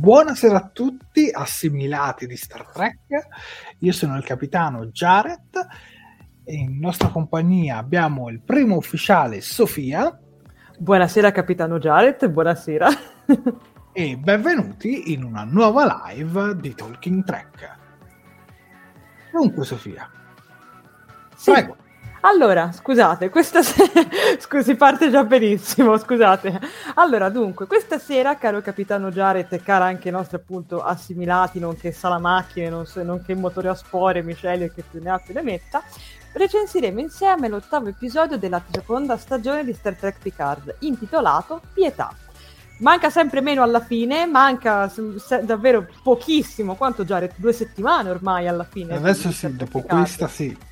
Buonasera a tutti, assimilati di Star Trek. Io sono il capitano Jarrett e in nostra compagnia abbiamo il primo ufficiale Sofia. Buonasera capitano Jarrett, buonasera. E benvenuti in una nuova live di Talking Trek. Dunque Sofia, sì. Prego. Allora, scusate, questa sera si parte già benissimo, scusate. Allora, dunque, questa sera, caro capitano Jarrett e cara anche i nostri appunto assimilati, nonché salamacchine, nonché motori a spore, miscele che più ne ha più ne metta, recensiremo insieme l'8° episodio della 2ª stagione di Star Trek Picard, intitolato Pietà. Manca sempre meno alla fine, manca davvero pochissimo, quanto Jarrett? 2 settimane ormai alla fine. Adesso sì, dopo Picard. Questa sì.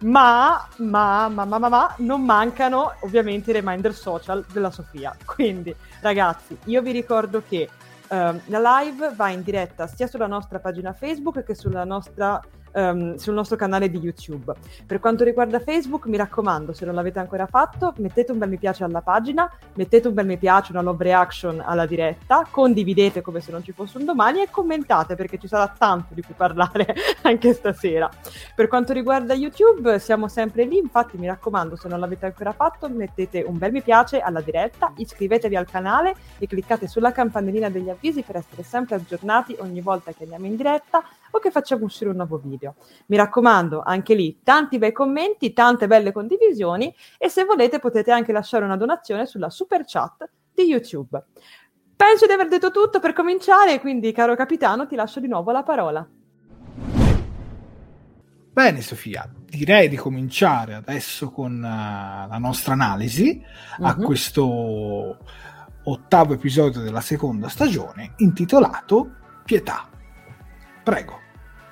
Ma non mancano ovviamente i reminder social della Sofia, quindi ragazzi io vi ricordo che la live va in diretta sia sulla nostra pagina Facebook che sulla nostra sul nostro canale di YouTube. Per quanto riguarda Facebook, mi raccomando, se non l'avete ancora fatto, mettete un bel mi piace alla pagina, mettete un bel mi piace, una love reaction alla diretta, condividete come se non ci fosse un domani e commentate, perché ci sarà tanto di cui parlare anche stasera. Per quanto riguarda YouTube, siamo sempre lì, infatti mi raccomando, se non l'avete ancora fatto, mettete un bel mi piace alla diretta, iscrivetevi al canale e cliccate sulla campanellina degli avvisi per essere sempre aggiornati ogni volta che andiamo in diretta o che facciamo uscire un nuovo video. Mi raccomando, anche lì tanti bei commenti, tante belle condivisioni e se volete potete anche lasciare una donazione sulla super chat di YouTube. Penso di aver detto tutto per cominciare, quindi caro capitano ti lascio di nuovo la parola. Bene Sofia, direi di cominciare adesso con la nostra analisi a questo ottavo episodio della seconda stagione, intitolato Pietà. Prego.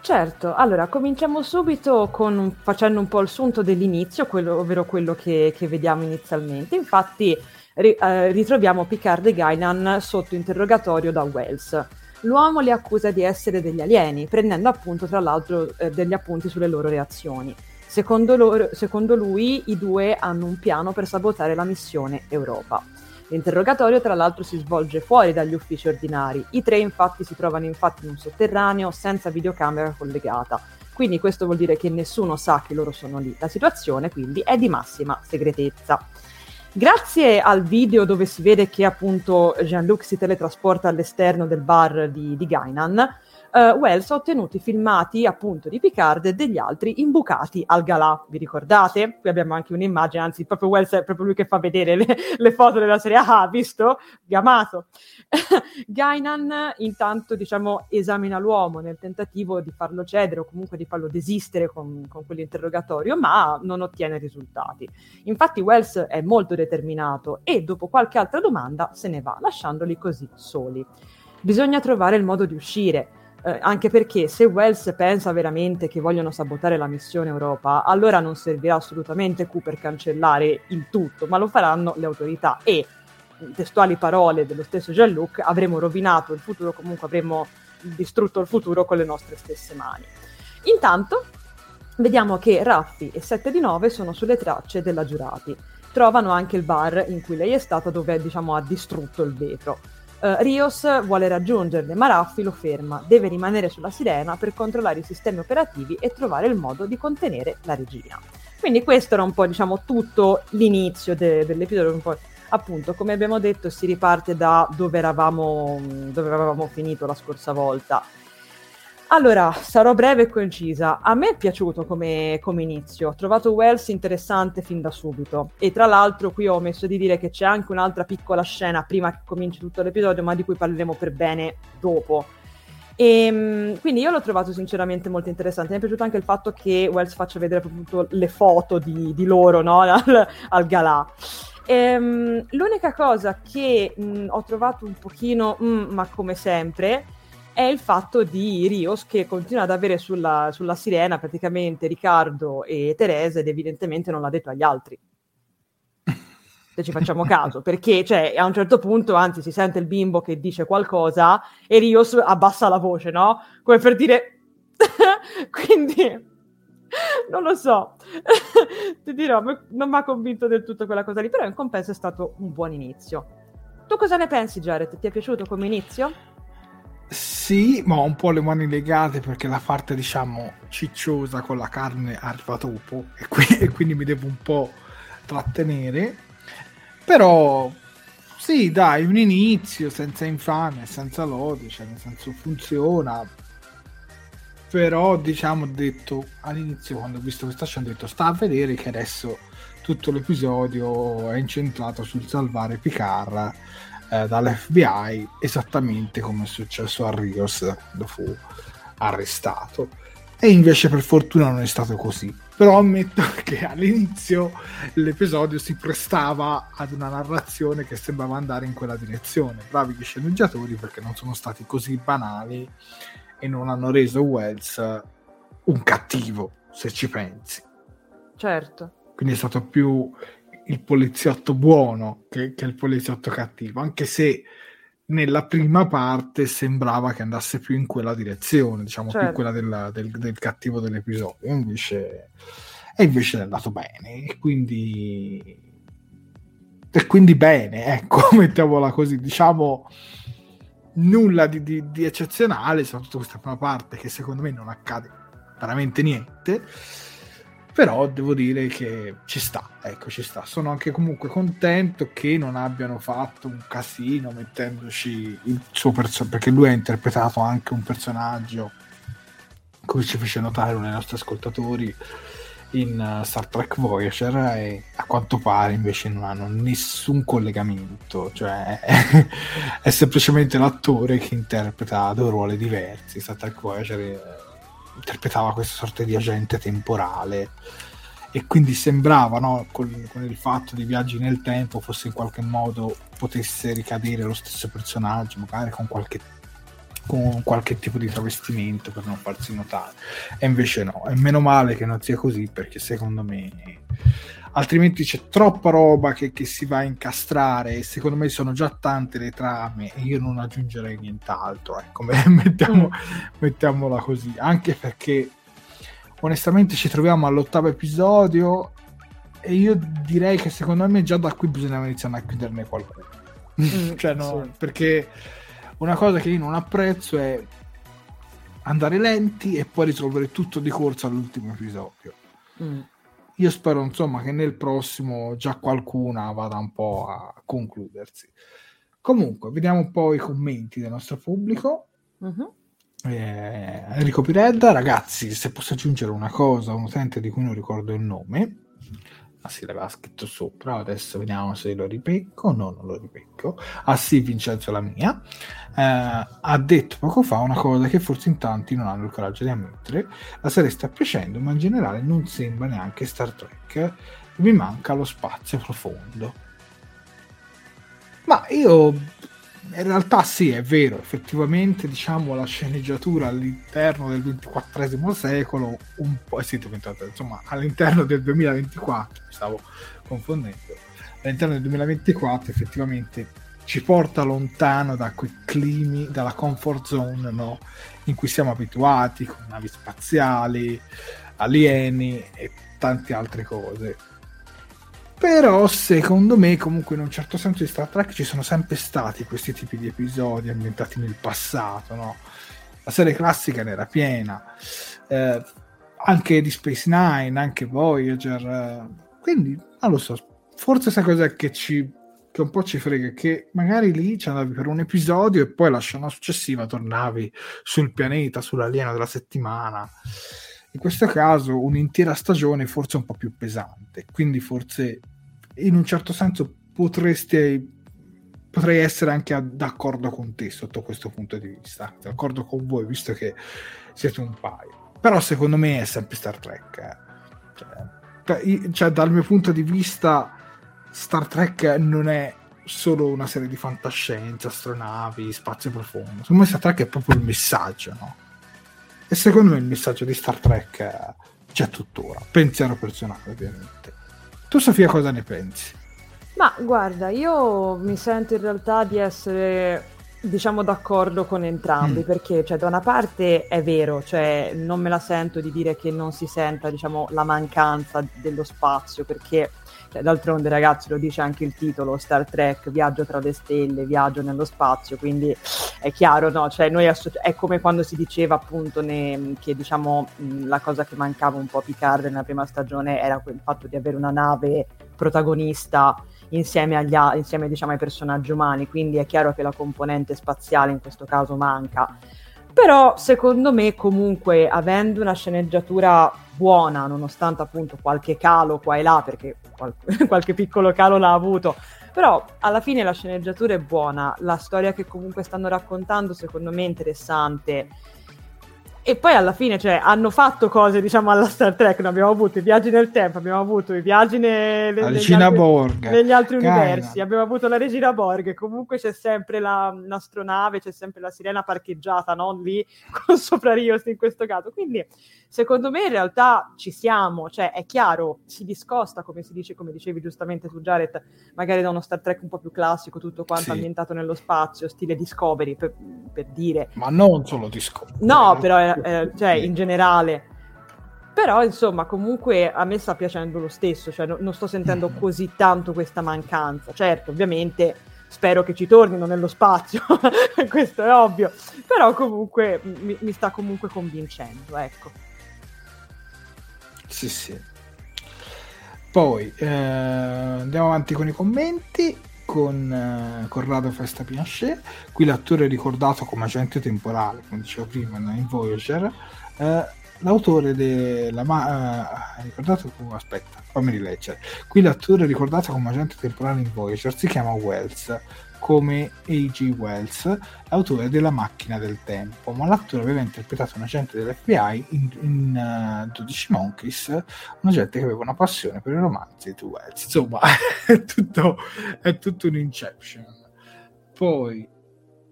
Certo, allora cominciamo subito con, facendo un po' il sunto dell'inizio, quello, ovvero quello che vediamo inizialmente. Infatti ritroviamo Picard e Guinan sotto interrogatorio da Wells. L'uomo li accusa di essere degli alieni, prendendo appunto tra l'altro degli appunti sulle loro reazioni. Secondo lui i due hanno un piano per sabotare la missione Europa. L'interrogatorio tra l'altro si svolge fuori dagli uffici ordinari, i tre infatti si trovano in un sotterraneo senza videocamera collegata, quindi questo vuol dire che nessuno sa che loro sono lì, la situazione quindi è di massima segretezza. Grazie al video dove si vede che appunto Jean-Luc si teletrasporta all'esterno del bar di Guinan, Wells ha ottenuto i filmati appunto di Picard e degli altri imbucati al galà, vi ricordate? Qui abbiamo anche un'immagine, anzi proprio Wells è proprio lui che fa vedere le foto della serie A, visto? Gamato. Guinan intanto diciamo esamina l'uomo nel tentativo di farlo cedere o comunque di farlo desistere con quell'interrogatorio, ma non ottiene risultati. Infatti Wells è molto determinato e dopo qualche altra domanda se ne va, lasciandoli così soli. Bisogna trovare il modo di uscire. Anche perché se Wells pensa veramente che vogliono sabotare la missione Europa, allora non servirà assolutamente Q per cancellare il tutto, ma lo faranno le autorità e, in testuali parole dello stesso Jean-Luc, avremo rovinato il futuro, comunque avremo distrutto il futuro con le nostre stesse mani. Intanto vediamo che Raffi e 7 di 9 sono sulle tracce della Jurati, trovano anche il bar in cui lei è stata, dove diciamo ha distrutto il vetro. Rios vuole raggiungerle, ma Raffi lo ferma, deve rimanere sulla sirena per controllare i sistemi operativi e trovare il modo di contenere la regina. Quindi questo era un po' diciamo tutto l'inizio dell'episodio, un po', appunto come abbiamo detto si riparte da dove avevamo finito la scorsa volta. Allora, sarò breve e concisa. A me è piaciuto come inizio, ho trovato Wells interessante fin da subito e tra l'altro qui ho omesso di dire che c'è anche un'altra piccola scena prima che cominci tutto l'episodio, ma di cui parleremo per bene dopo. E quindi io l'ho trovato sinceramente molto interessante, mi è piaciuto anche il fatto che Wells faccia vedere proprio le foto di loro, no? al galà. L'unica cosa che ho trovato un pochino, ma come sempre, è il fatto di Rios che continua ad avere sulla sirena praticamente Riccardo e Teresa ed evidentemente non l'ha detto agli altri, se ci facciamo caso, perché cioè, a un certo punto anzi si sente il bimbo che dice qualcosa e Rios abbassa la voce, no? Come per dire quindi non lo so ti dirò, non mi ha convinto del tutto quella cosa lì, però in compenso è stato un buon inizio. Tu cosa ne pensi, Jared? Ti è piaciuto come inizio? Sì, ma ho un po' le mani legate perché la parte, diciamo, cicciosa con la carne arriva dopo e quindi mi devo un po' trattenere. Però sì, dai, un inizio senza infamia, senza lode, cioè nel senso funziona. Però, diciamo, ho detto all'inizio, quando ho visto questa scena, ho detto sta a vedere che adesso tutto l'episodio è incentrato sul salvare Picard dall'FBI, esattamente come è successo a Rios quando fu arrestato, e invece per fortuna non è stato così. Però ammetto che all'inizio l'episodio si prestava ad una narrazione che sembrava andare in quella direzione. Bravi gli sceneggiatori, perché non sono stati così banali e non hanno reso Wells un cattivo, se ci pensi. Certo. Quindi è stato più il poliziotto buono che il poliziotto cattivo, anche se nella prima parte sembrava che andasse più in quella direzione, diciamo, certo, più in quella del cattivo dell'episodio, invece è andato bene e quindi bene, ecco, mettiamola così, diciamo nulla di eccezionale, soprattutto questa prima parte che secondo me non accade veramente niente. Però devo dire che ci sta, ecco, ci sta. Sono anche comunque contento che non abbiano fatto un casino mettendoci il suo personaggio, perché lui ha interpretato anche un personaggio, come ci fece notare uno dei nostri ascoltatori, in Star Trek Voyager, e a quanto pare invece non hanno nessun collegamento, cioè è semplicemente l'attore che interpreta due ruoli diversi. Star Trek Voyager interpretava questa sorta di agente temporale e quindi sembrava, no, con il fatto di viaggi nel tempo, fosse in qualche modo potesse ricadere lo stesso personaggio, magari con qualche tipo di travestimento per non farsi notare. E invece no, e meno male che non sia così, perché secondo me altrimenti c'è troppa roba che si va a incastrare, e secondo me sono già tante le trame e io non aggiungerei nient'altro, ecco, mettiamola così, anche perché onestamente ci troviamo all'8° episodio e io direi che secondo me già da qui bisognava iniziare a chiuderne qualcosa. Cioè no, sì. Perché una cosa che io non apprezzo è andare lenti e poi risolvere tutto di corsa all'ultimo episodio. Io spero, insomma, che nel prossimo già qualcuna vada un po' a concludersi. Comunque, vediamo un po' i commenti del nostro pubblico. Enrico Piredda: ragazzi, se posso aggiungere una cosa, un utente di cui non ricordo il nome, ah sì, l'aveva scritto sopra, adesso vediamo se lo ripecco. No, non lo ripecco. Ah sì, Vincenzo Lamia ha detto poco fa una cosa che forse in tanti non hanno il coraggio di ammettere: la serie sta piacendo, ma in generale non sembra neanche Star Trek, mi manca lo spazio profondo. Ma io... in realtà sì, è vero, effettivamente, diciamo, la sceneggiatura all'interno del XXIV secolo un po', sì, insomma, all'interno del 2024, mi stavo confondendo, all'interno del 2024 effettivamente ci porta lontano da quei climi, dalla comfort zone, no? In cui siamo abituati, con navi spaziali, alieni e tante altre cose. Però secondo me comunque in un certo senso di Star Trek ci sono sempre stati questi tipi di episodi ambientati nel passato, no? La serie classica ne era piena, anche di Space Nine, anche Voyager, quindi non lo so, forse sta cosa che un po' ci frega, che magari lì ci andavi per un episodio e poi la scena successiva tornavi sul pianeta, sull'alieno della settimana. In questo caso un'intera stagione forse un po' più pesante, quindi forse in un certo senso potrei essere anche d'accordo con te sotto questo punto di vista, d'accordo con voi visto che siete un paio. Però secondo me è sempre Star Trek, cioè dal mio punto di vista Star Trek non è solo una serie di fantascienza, astronavi, spazio profondo, secondo me Star Trek è proprio il messaggio, no? E secondo me il messaggio di Star Trek c'è tuttora, pensiero personale ovviamente. Tu Sofia cosa ne pensi? Ma guarda, io mi sento in realtà di essere, diciamo, d'accordo con entrambi, perché cioè da una parte è vero, cioè non me la sento di dire che non si senta, diciamo, la mancanza dello spazio, perché cioè, d'altronde ragazzi lo dice anche il titolo, Star Trek, viaggio tra le stelle, viaggio nello spazio, quindi è chiaro, no? Cioè noi è come quando si diceva appunto che diciamo la cosa che mancava un po' a Picard nella prima stagione era il fatto di avere una nave protagonista insieme diciamo ai personaggi umani, quindi è chiaro che la componente spaziale in questo caso manca. Però secondo me comunque avendo una sceneggiatura buona, nonostante appunto qualche calo qua e là, perché qualche piccolo calo l'ha avuto, però alla fine la sceneggiatura è buona, la storia che comunque stanno raccontando secondo me è interessante. E poi alla fine cioè hanno fatto cose, diciamo, alla Star Trek, no? Abbiamo avuto i viaggi nel tempo, abbiamo avuto i viaggi negli altri universi, abbiamo avuto la regina Borg, comunque c'è sempre l'astronave, c'è sempre la sirena parcheggiata, no? Lì con sopra Rios in questo caso, quindi secondo me in realtà ci siamo, cioè è chiaro, si discosta, come si dice, come dicevi giustamente tu Jared, magari da uno Star Trek un po' più classico, tutto quanto ambientato nello spazio, stile Discovery per dire, ma non solo Discovery, no, però cioè in generale. Però insomma comunque a me sta piacendo lo stesso, cioè non sto sentendo così tanto questa mancanza. Certo, ovviamente spero che ci tornino nello spazio questo è ovvio, però comunque mi sta comunque convincendo, ecco. Sì. Poi andiamo avanti con i commenti con Corrado Festa Pinochet. Qui l'attore è ricordato come agente temporale, come dicevo prima in Voyager, l'autore qui l'attore è ricordato come agente temporale in Voyager si chiama Wells, come A.G. Wells, autore della Macchina del Tempo, ma l'attore aveva interpretato un agente dell'FBI in 12 Monkeys, un agente che aveva una passione per i romanzi di Wells. Insomma, è tutto un inception. Poi,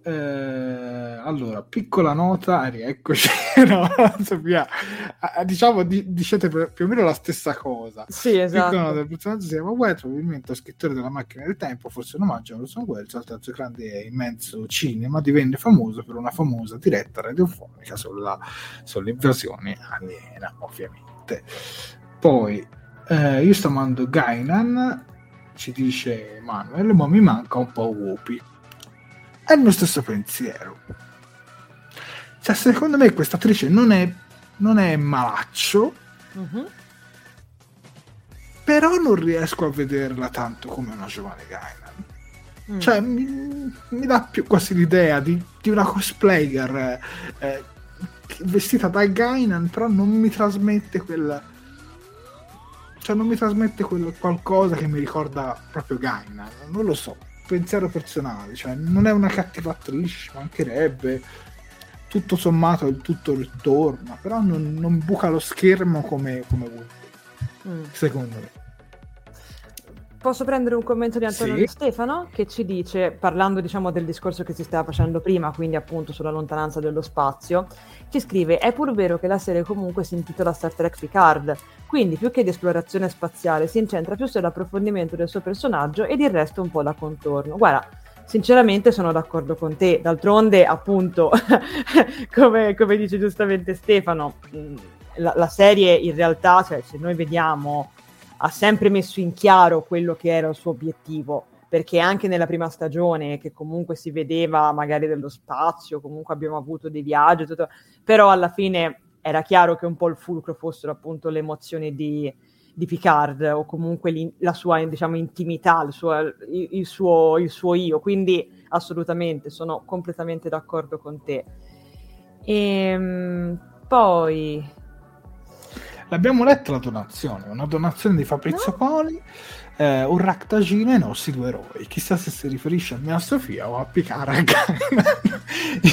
allora, piccola nota, rieccoci, no, Sofia, diciamo, dicete più o meno la stessa cosa. Sì, esatto. Piccola nota, il personaggio si chiama Wells, probabilmente lo scrittore della Macchina del Tempo, forse un omaggio a Orson Welles, al terzo grande e immenso cinema, divenne famoso per una famosa diretta radiofonica sull'invasione aliena, ovviamente. Poi, io sto amando Guinan, ci dice Manuel, ma mi manca un po' Whoopi. È il mio stesso pensiero. Cioè, secondo me questa attrice non è malaccio, uh-huh, però non riesco a vederla tanto come una giovane Guinan. Mm. Cioè, mi dà più quasi l'idea di una cosplayer vestita da Guinan, però non mi trasmette quella... Cioè, non mi trasmette quel qualcosa che mi ricorda proprio Guinan. Non lo so. Pensiero personale, cioè non è una cattiva attrice, mancherebbe, tutto sommato il tutto ritorna, però non buca lo schermo come vuoi, secondo me. Posso prendere un commento di Antonio, sì, Stefano, che ci dice, parlando diciamo del discorso che si stava facendo prima, quindi appunto sulla lontananza dello spazio, ci scrive: è pur vero che la serie comunque si intitola Star Trek Picard, quindi più che di esplorazione spaziale si incentra più sull'approfondimento del suo personaggio e il resto un po' da contorno. Guarda, sinceramente sono d'accordo con te, d'altronde appunto come dice giustamente Stefano, la serie in realtà, cioè se noi vediamo, ha sempre messo in chiaro quello che era il suo obiettivo, perché anche nella prima stagione, che comunque si vedeva magari dello spazio, comunque abbiamo avuto dei viaggi, tutto, però alla fine era chiaro che un po' il fulcro fossero appunto le emozioni di Picard, o comunque la sua, diciamo, intimità, il suo io, quindi assolutamente, sono completamente d'accordo con te. E poi... L'abbiamo letta la donazione, una donazione di Fabrizio, no? Poli, un ractagino e i nostri due eroi. Chissà se si riferisce a me, a Sofia o a Picard.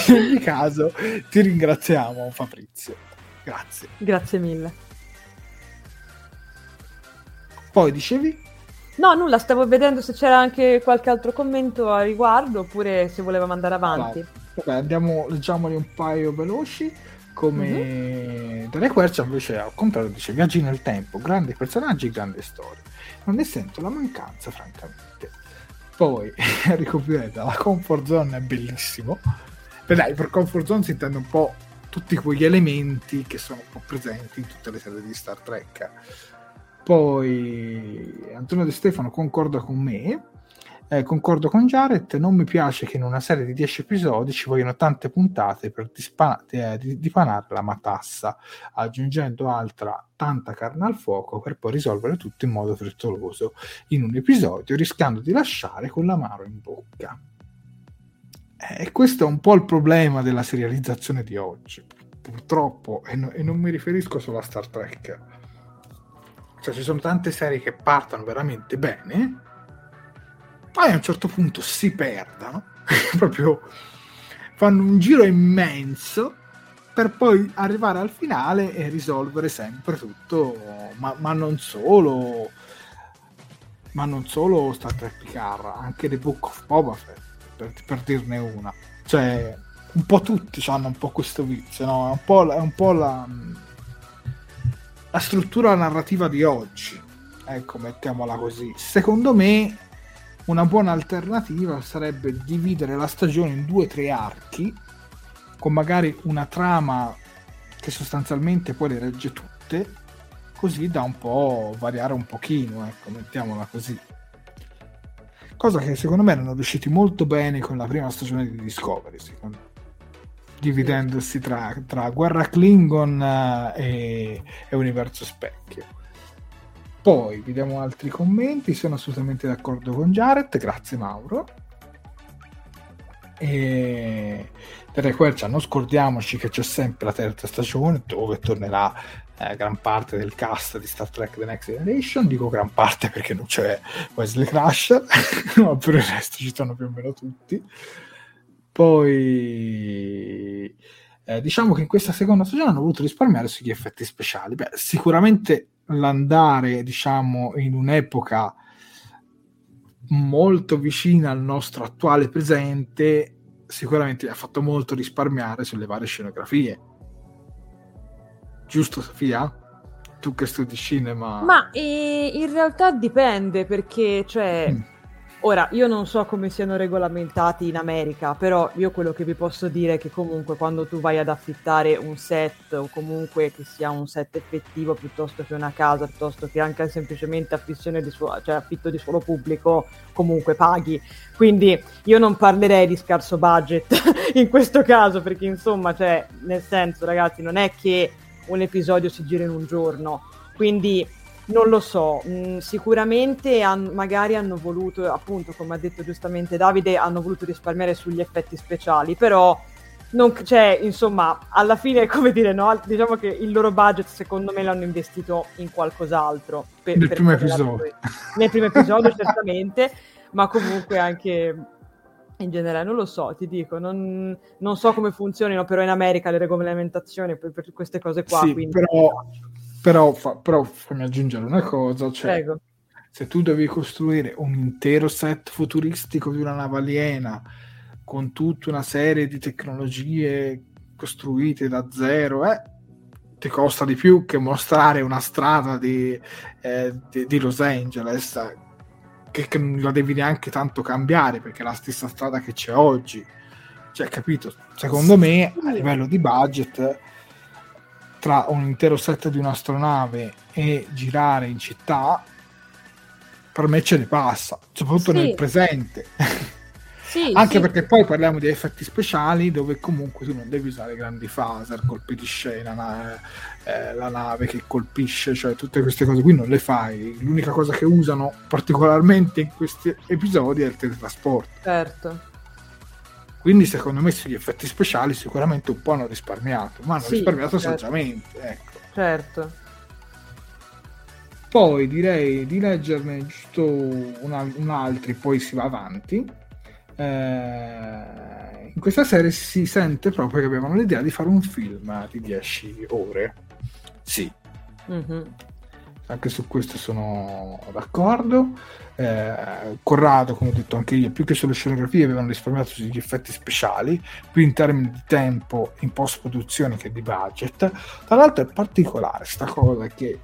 In ogni caso, ti ringraziamo, Fabrizio. Grazie. Grazie mille. Poi dicevi? No, nulla, stavo vedendo se c'era anche qualche altro commento a riguardo, oppure se volevamo andare avanti. Vabbè, leggiamoli un paio veloci. Come Dare Quercia invece al contrario dice: viaggi nel tempo, grandi personaggi, grande storia, non ne sento la mancanza francamente. Poi Enrico Pieta, la comfort zone è bellissimo, e dai, per comfort zone si intende un po' tutti quegli elementi che sono un po' presenti in tutte le serie di Star Trek. Poi Antonio De Stefano concorda con me. Concordo con Jared, non mi piace che in una serie di 10 episodi ci vogliono tante puntate per dipanare la matassa, aggiungendo altra tanta carne al fuoco per poi risolvere tutto in modo frettoloso in un episodio, rischiando di lasciare con l'amaro in bocca. E questo è un po' il problema della serializzazione di oggi, purtroppo, e non mi riferisco solo a Star Trek. Cioè, ci sono tante serie che partono veramente bene, poi a un certo punto si perdano, proprio fanno un giro immenso per poi arrivare al finale e risolvere sempre tutto, ma non solo Star Trek Picard, anche The Book of Boba Fett, per dirne una. Cioè, un po' tutti hanno un po' questo vizio, no? È un po' la struttura narrativa di oggi, ecco, mettiamola così. Secondo me una buona alternativa sarebbe dividere la stagione in 2-3 archi, con magari una trama che sostanzialmente poi le regge tutte, così da un po' variare un pochino, ecco, mettiamola così. Cosa che secondo me erano riusciti molto bene con la prima stagione di Discovery, secondo me, dividendosi tra Guerra Klingon e Universo Specchio. Poi vediamo altri commenti, sono assolutamente d'accordo con Jared, grazie Mauro. E per Quercia, non scordiamoci che c'è sempre la terza stagione, dove tornerà gran parte del cast di Star Trek The Next Generation. Dico gran parte perché non c'è Wesley Crusher, ma per il resto ci sono più o meno tutti. Poi diciamo che in questa seconda stagione hanno voluto risparmiare sugli effetti speciali. Beh, sicuramente l'andare, diciamo, in un'epoca molto vicina al nostro attuale presente sicuramente ha fatto molto risparmiare sulle varie scenografie, giusto Sofia? Tu che studi cinema. Ma in realtà dipende, perché cioè ora io non so come siano regolamentati in America, però io quello che vi posso dire è che comunque quando tu vai ad affittare un set, o comunque che sia un set effettivo piuttosto che una casa, piuttosto che anche semplicemente affitto di suolo pubblico, comunque paghi. Quindi io non parlerei di scarso budget in questo caso, perché insomma, cioè, nel senso, ragazzi, non è che un episodio si gira in un giorno, quindi non lo so, sicuramente magari hanno voluto, appunto, come ha detto giustamente Davide, hanno voluto risparmiare sugli effetti speciali, però non c'è, insomma, alla fine, come dire, no? Diciamo che il loro budget, secondo me, l'hanno investito in qualcos'altro. Nel primo episodio. Nel primo episodio, certamente, ma comunque anche in generale, non lo so, ti dico, non so come funzionino, però in America le regolamentazioni per queste cose qua. Sì, quindi Però fammi aggiungere una cosa, cioè, prego. Se tu devi costruire un intero set futuristico di una nave aliena con tutta una serie di tecnologie costruite da zero, ti costa di più che mostrare una strada di Los Angeles che non la devi neanche tanto cambiare, perché è la stessa strada che c'è oggi, cioè, capito? Secondo me, a livello di budget, tra un intero set di un'astronave e girare in città, per me ce ne passa, soprattutto nel presente. Sì, anche perché poi parliamo di effetti speciali, dove comunque tu non devi usare grandi phaser, colpi di scena, la nave che colpisce, cioè tutte queste cose qui non le fai. L'unica cosa che usano particolarmente in questi episodi è il teletrasporto. Certo. Quindi secondo me sugli effetti speciali sicuramente un po' hanno risparmiato, ma hanno risparmiato saggiamente, ecco. Certo. Poi direi di leggerne giusto un altro, poi si va avanti. In questa serie si sente proprio che avevano l'idea di fare un film di 10 ore. Sì. Mm-hmm. Anche su questo sono d'accordo. Corrado, come ho detto anche io, più che sulle scenografie avevano risparmiato sugli effetti speciali, più in termini di tempo in post-produzione che di budget. Tra l'altro è particolare sta cosa che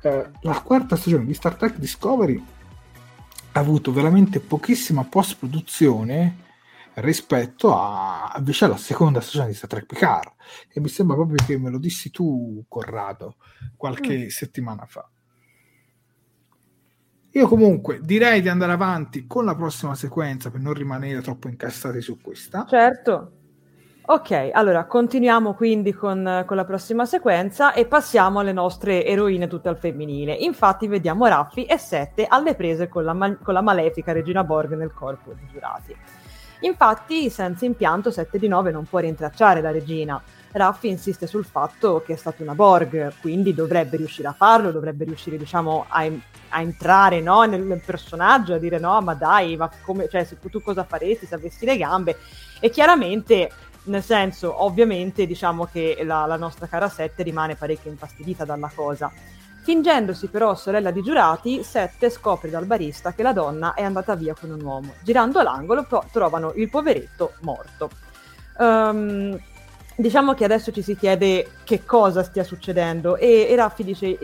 la quarta stagione di Star Trek Discovery ha avuto veramente pochissima post-produzione rispetto a invece alla seconda stagione di Star Trek Picard, e mi sembra proprio che me lo dissi tu, Corrado, qualche settimana fa. Io comunque direi di andare avanti con la prossima sequenza per non rimanere troppo incastrati su questa. Certo. Ok, allora continuiamo quindi con la prossima sequenza e passiamo alle nostre eroine tutte al femminile. Infatti vediamo Raffi e Sette alle prese con la malefica Regina Borg nel corpo di Jurati. Infatti, senza impianto, 7 di 9 non può rintracciare la regina. Raffi insiste sul fatto che è stata una Borg, quindi dovrebbe riuscire a farlo, dovrebbe riuscire, diciamo, a entrare, no, nel personaggio, a dire no, ma dai, ma come, cioè, se tu cosa faresti se avessi le gambe? E chiaramente, nel senso, ovviamente, diciamo che la nostra cara Sette rimane parecchio infastidita dalla cosa. Fingendosi però sorella di Jurati, Sette scopre dal barista che la donna è andata via con un uomo. Girando l'angolo trovano il poveretto morto. Diciamo che adesso ci si chiede che cosa stia succedendo, e Raffi dice,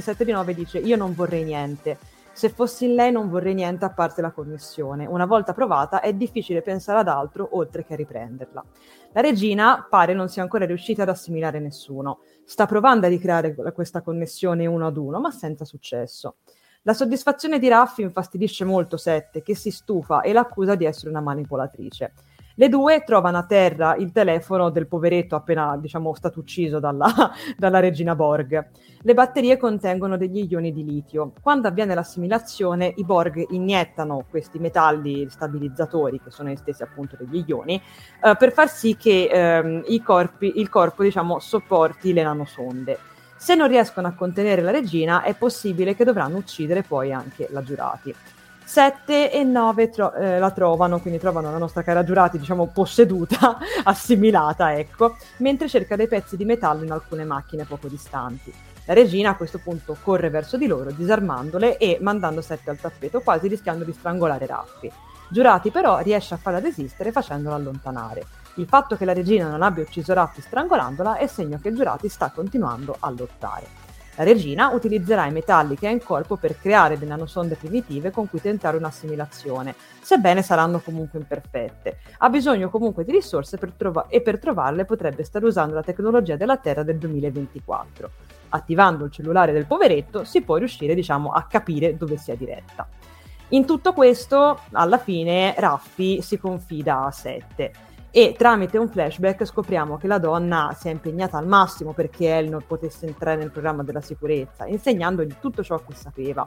Sette di Nove dice, io non vorrei niente. Se fossi in lei non vorrei niente a parte la connessione. Una volta provata è difficile pensare ad altro oltre che a riprenderla. La regina pare non sia ancora riuscita ad assimilare nessuno. Sta provando a ricreare questa connessione uno ad uno, ma senza successo. La soddisfazione di Raffi infastidisce molto Sette, che si stufa e l'accusa di essere una manipolatrice. Le due trovano a terra il telefono del poveretto appena, diciamo, stato ucciso dalla regina Borg. Le batterie contengono degli ioni di litio. Quando avviene l'assimilazione, i Borg iniettano questi metalli stabilizzatori, che sono estesi appunto degli ioni, per far sì che il corpo, diciamo, sopporti le nanosonde. Se non riescono a contenere la regina, è possibile che dovranno uccidere poi anche la Jurati. 7 e 9 la trovano, quindi trovano la nostra cara Jurati, diciamo, posseduta, assimilata, ecco, mentre cerca dei pezzi di metallo in alcune macchine poco distanti. La regina a questo punto corre verso di loro, disarmandole e mandando 7 al tappeto, quasi rischiando di strangolare Raffi. Jurati però riesce a farla desistere facendola allontanare. Il fatto che la regina non abbia ucciso Raffi strangolandola è segno che Jurati sta continuando a lottare. La regina utilizzerà i metalli che ha in corpo per creare delle nanosonde primitive con cui tentare un'assimilazione, sebbene saranno comunque imperfette. Ha bisogno comunque di risorse per trovarle potrebbe stare usando la tecnologia della Terra del 2024. Attivando il cellulare del poveretto si può riuscire, diciamo, a capire dove sia diretta. In tutto questo, alla fine, Raffi si confida a Sette. E tramite un flashback scopriamo che la donna si è impegnata al massimo perché Elnor potesse entrare nel programma della sicurezza, insegnandogli tutto ciò che sapeva.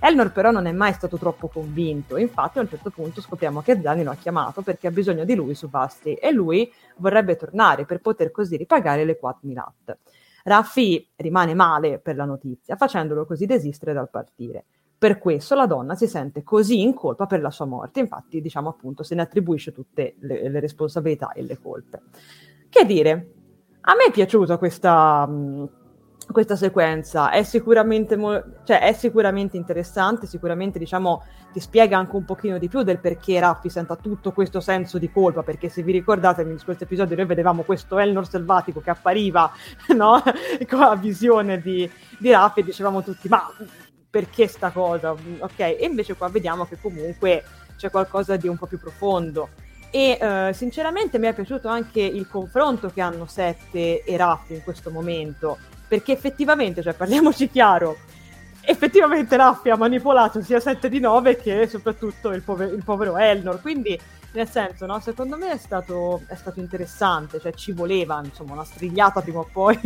Elnor però non è mai stato troppo convinto, infatti a un certo punto scopriamo che Zani lo ha chiamato perché ha bisogno di lui su Vasti e lui vorrebbe tornare per poter così ripagare le 4.000. Raffi rimane male per la notizia, facendolo così desistere dal partire. Per questo la donna si sente così in colpa per la sua morte, infatti diciamo appunto se ne attribuisce tutte le responsabilità e le colpe. Che dire, a me è piaciuta questa sequenza, è sicuramente, è sicuramente interessante, sicuramente diciamo ti spiega anche un pochino di più del perché Raffi senta tutto questo senso di colpa, perché se vi ricordate nel scorso episodio noi vedevamo questo Elnor selvatico che appariva, no? Con la visione di Raffi e dicevamo tutti ma... perché sta cosa, ok? E invece qua vediamo che comunque c'è qualcosa di un po' più profondo e sinceramente mi è piaciuto anche il confronto che hanno Sette e Raffi in questo momento, perché effettivamente, cioè parliamoci chiaro, effettivamente Raffi ha manipolato sia Sette di Nove che soprattutto il povero Elnor, quindi nel senso, no, secondo me è stato interessante, cioè ci voleva insomma una strigliata prima o poi,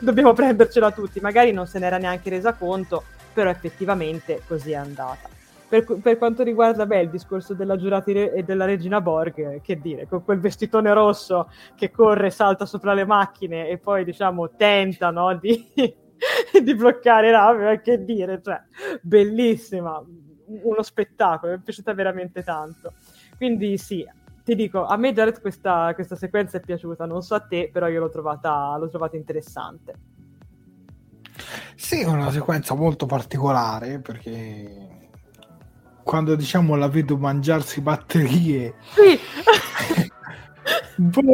dobbiamo prendercela tutti, magari non se n'era neanche resa conto, però effettivamente così è andata. Per quanto riguarda il discorso della Jurati e della regina Borg, che dire, con quel vestitone rosso che corre, salta sopra le macchine e poi diciamo tenta, no, di bloccare Raffi, che dire, cioè bellissima, uno spettacolo, mi è piaciuta veramente tanto. Quindi sì, ti dico, a me Jared questa sequenza è piaciuta, non so a te, però io l'ho trovata interessante. Sì, è una sequenza molto particolare, perché quando diciamo la vedo mangiarsi batterie, sì.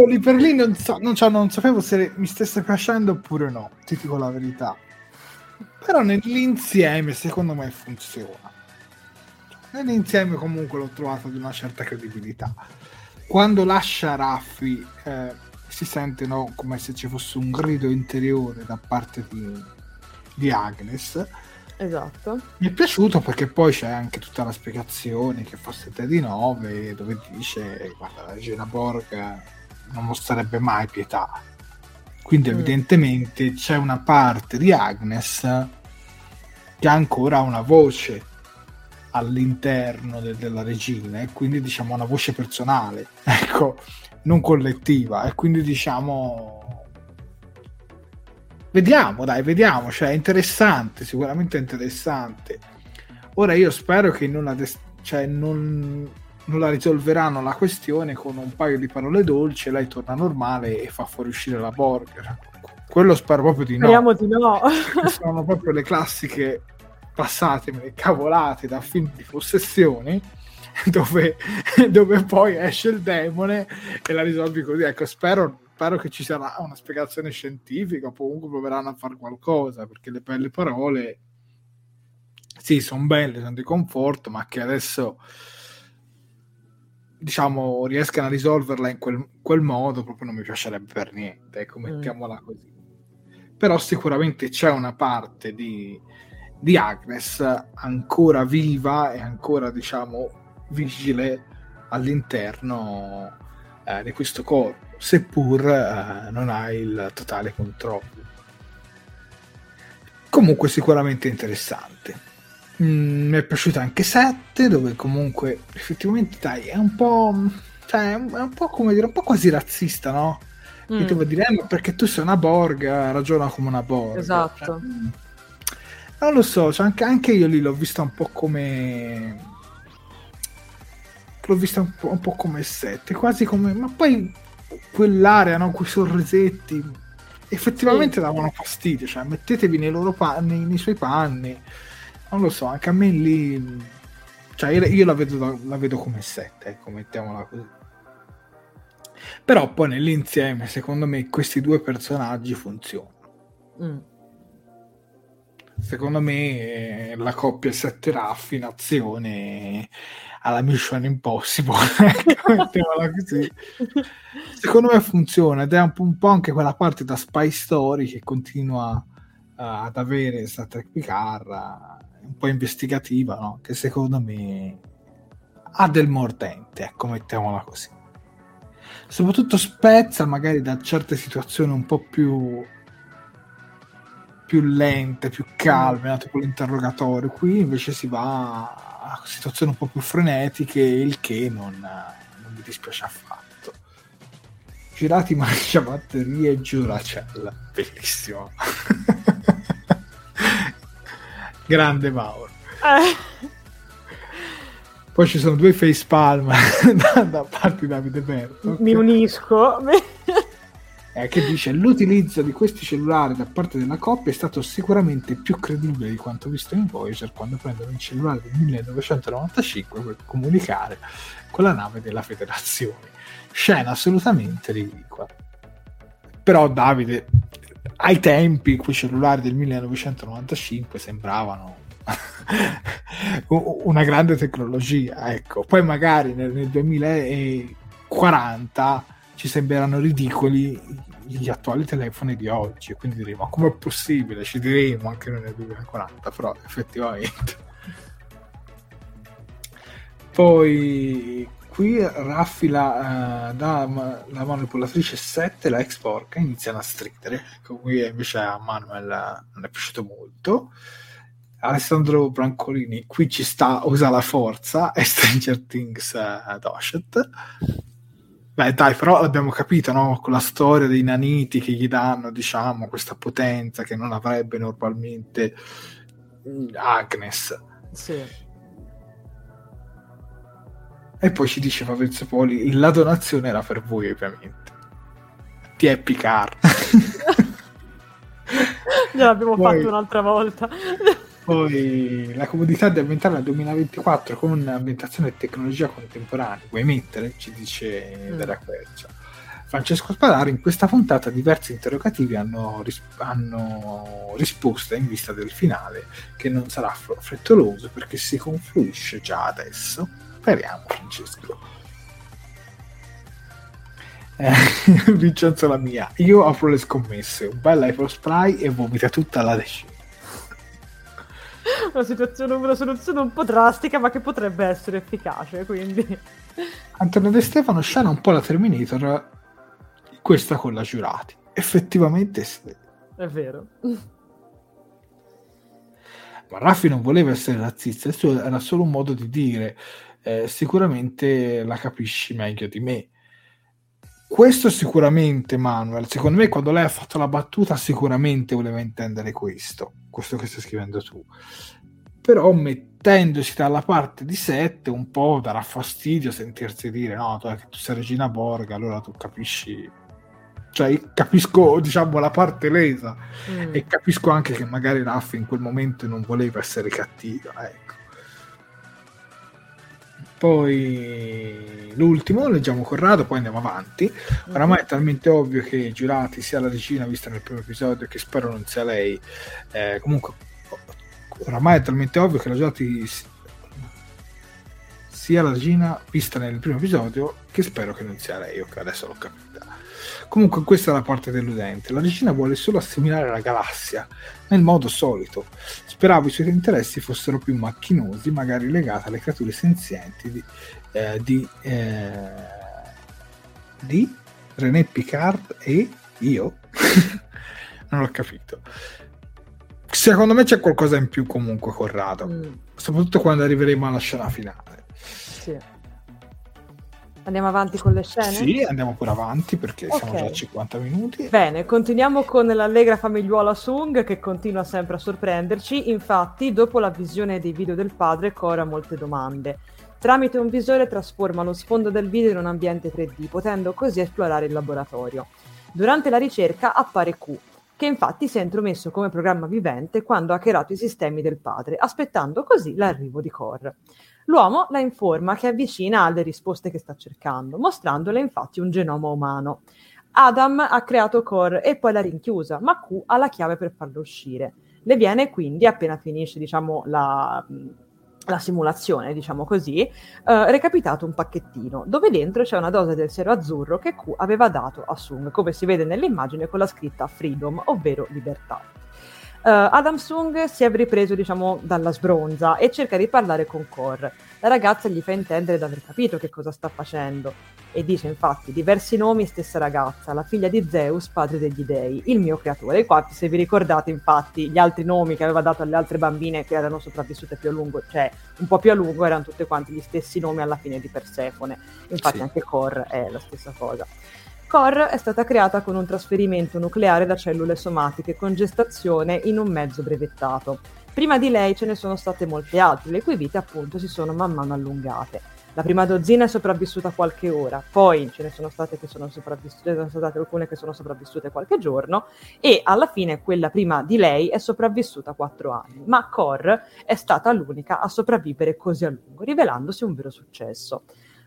Lì per lì non sapevo se mi stesse piacendo oppure no, ti dico la verità, però nell'insieme secondo me funziona, nell'insieme comunque l'ho trovato di una certa credibilità. Quando lascia Raffi si sente, no, come se ci fosse un grido interiore da parte di Agnes. Esatto. Mi è piaciuto perché poi c'è anche tutta la spiegazione che fa 7 di 9 dove dice guarda, la regina Borg non mostrerebbe mai pietà, quindi evidentemente c'è una parte di Agnes che ancora ha una voce all'interno della regina e quindi diciamo una voce personale, ecco, non collettiva, e quindi diciamo vediamo, cioè è interessante, sicuramente interessante. Ora io spero che non la risolveranno la questione con un paio di parole dolci, lei torna normale e fa fuoriuscire la Borg, quello spero proprio di no. Speriamo di no. Sono proprio le classiche, passatemi le cavolate, da film di possessione dove poi esce il demone e la risolvi così, ecco, spero che ci sarà una spiegazione scientifica, comunque proveranno a fare qualcosa, perché le belle parole sì, sono belle, sono di conforto, ma che adesso diciamo riescano a risolverla in quel modo proprio non mi piacerebbe per niente, ecco, mettiamola così. Però sicuramente c'è una parte di Agnes ancora viva e ancora diciamo vigile all'interno di questo corpo, seppur non ha il totale controllo. Comunque sicuramente interessante. Mi è piaciuta anche 7, dove comunque effettivamente dai, è un po' quasi razzista, no? e tu vuoi dire ma perché tu sei una Borg, ragiona come una Borg. Esatto. Non lo so, cioè anche io lì l'ho vista un po' come come Sette, quasi come, ma poi quell'area, no, quei sorrisetti effettivamente davano fastidio, cioè mettetevi nei loro panni, nei suoi panni, non lo so, anche a me lì, cioè io la vedo come Sette, ecco, mettiamola così. Però poi nell'insieme secondo me questi due personaggi funzionano. Secondo me la coppia Sette Raffi in azione alla Mission Impossible così. Secondo me funziona, ed è un po' anche quella parte da spy story che continua ad avere Star Trek Picard, un po' investigativa, no? Che secondo me ha del mordente, ecco, mettiamola così. Soprattutto spezza magari da certe situazioni un po' più lente, più calme, tipo l'interrogatorio. Qui invece si va a situazioni un po' più frenetiche, il che non mi dispiace affatto. Jurati mangia batterie e giuracella, bellissimo. Grande Mauro. Poi ci sono due face palm da parte di Davide Berto. Mi unisco. Che dice: l'utilizzo di questi cellulari da parte della coppia è stato sicuramente più credibile di quanto visto in Voyager, quando prendono il cellulare del 1995 per comunicare con la nave della Federazione. Scena assolutamente ridicola. Però Davide, ai tempi quei cellulari del 1995 sembravano una grande tecnologia, ecco. Poi magari nel 2040 ci sembreranno ridicoli gli attuali telefoni di oggi, e quindi diremo: ma com'è possibile? Ci diremo anche noi nel 2040, però effettivamente. Poi qui Raffi la manipolatrice 7, la ex porca, iniziano a stridere. Ecco, qui invece a Manuel non è piaciuto molto. Alessandro Brancolini: qui ci sta, usa la forza, e Stranger Things Doshet. Beh dai, però l'abbiamo capito, no? Con la storia dei naniti che gli danno, diciamo, questa potenza che non avrebbe normalmente Agnes. Sì. E poi ci dice Fabrizio Poli: la donazione era per voi, ovviamente. Ti è Picard. Ne l'abbiamo fatto un'altra volta. Poi la comodità di ambientare al 2024 con un'ambientazione e tecnologia contemporanea, vuoi mettere? Ci dice Della Quercia. Francesco Spadaro: in questa puntata diversi interrogativi hanno risposta in vista del finale, che non sarà frettoloso perché si confluisce già adesso. Speriamo, Francesco. Vincenzo La Mia: io apro le scommesse, un bel April Spray e vomita tutta la decina. Una soluzione un po' drastica, ma che potrebbe essere efficace, quindi. Antonio De Stefano: scena un po' la Terminator, questa con la Jurati. Effettivamente sì. È vero. Ma Raffi non voleva essere razzista, era solo un modo di dire, sicuramente la capisci meglio di me. Questo sicuramente, Manuel, secondo me quando lei ha fatto la battuta sicuramente voleva intendere questo che stai scrivendo tu, però mettendosi dalla parte di Sette un po' darà fastidio sentirsi dire: no, tu sei Regina Borg, allora tu capisci. Cioè capisco, diciamo, la parte lesa, e capisco anche che magari Raffi in quel momento non voleva essere cattiva, ecco. Poi l'ultimo, leggiamo Corrado, poi andiamo avanti. Oramai è talmente ovvio che Jurati sia la regina vista nel primo episodio, che spero non sia lei. Comunque, oramai è talmente ovvio che la Jurati sia la regina vista nel primo episodio, che spero che non sia lei. Ok, adesso l'ho capita. Comunque questa è la parte deludente. La regina vuole solo assimilare la galassia nel modo solito. Speravo i suoi interessi fossero più macchinosi, magari legati alle creature senzienti di René Picard e io. Non l'ho capito. Secondo me c'è qualcosa in più comunque, Corrado, soprattutto quando arriveremo alla scena finale. Sì. Andiamo avanti con le scene? Sì, andiamo pure avanti perché siamo già a 50 minuti. Bene, continuiamo con l'allegra famigliuola Soong che continua sempre a sorprenderci. Infatti, dopo la visione dei video del padre, Kore ha molte domande. Tramite un visore trasforma lo sfondo del video in un ambiente 3D, potendo così esplorare il laboratorio. Durante la ricerca appare Q, che infatti si è intromesso come programma vivente quando ha hackerato i sistemi del padre, aspettando così l'arrivo di Kore. L'uomo la informa che avvicina alle risposte che sta cercando, mostrandole infatti un genoma umano. Adam ha creato Kore e poi l'ha rinchiusa, ma Q ha la chiave per farlo uscire. Le viene quindi, appena finisce la simulazione, diciamo così, recapitato un pacchettino, dove dentro c'è una dose del siero azzurro che Q aveva dato a Soong, come si vede nell'immagine con la scritta Freedom, ovvero libertà. Adam Soong si è ripreso, dalla sbronza e cerca di parlare con Kore. La ragazza gli fa intendere di aver capito che cosa sta facendo e dice infatti diversi nomi, stessa ragazza, la figlia di Zeus, padre degli dei, il mio creatore. Infatti, se vi ricordate, infatti, gli altri nomi che aveva dato alle altre bambine che erano sopravvissute più a lungo, cioè un po' più a lungo, erano tutti quanti gli stessi nomi alla fine di Persefone. Infatti sì, anche Kore è la stessa cosa. Kore è stata creata con un trasferimento nucleare da cellule somatiche con gestazione in un mezzo brevettato. Prima di lei ce ne sono state molte altre, le cui vite appunto si sono man mano allungate. La prima dozzina è sopravvissuta qualche ora, poi ce ne sono state che sono sopravvissute, sono state alcune che sono sopravvissute qualche giorno e alla fine quella prima di lei è sopravvissuta 4 anni, ma Kore è stata l'unica a sopravvivere così a lungo, rivelandosi un vero successo.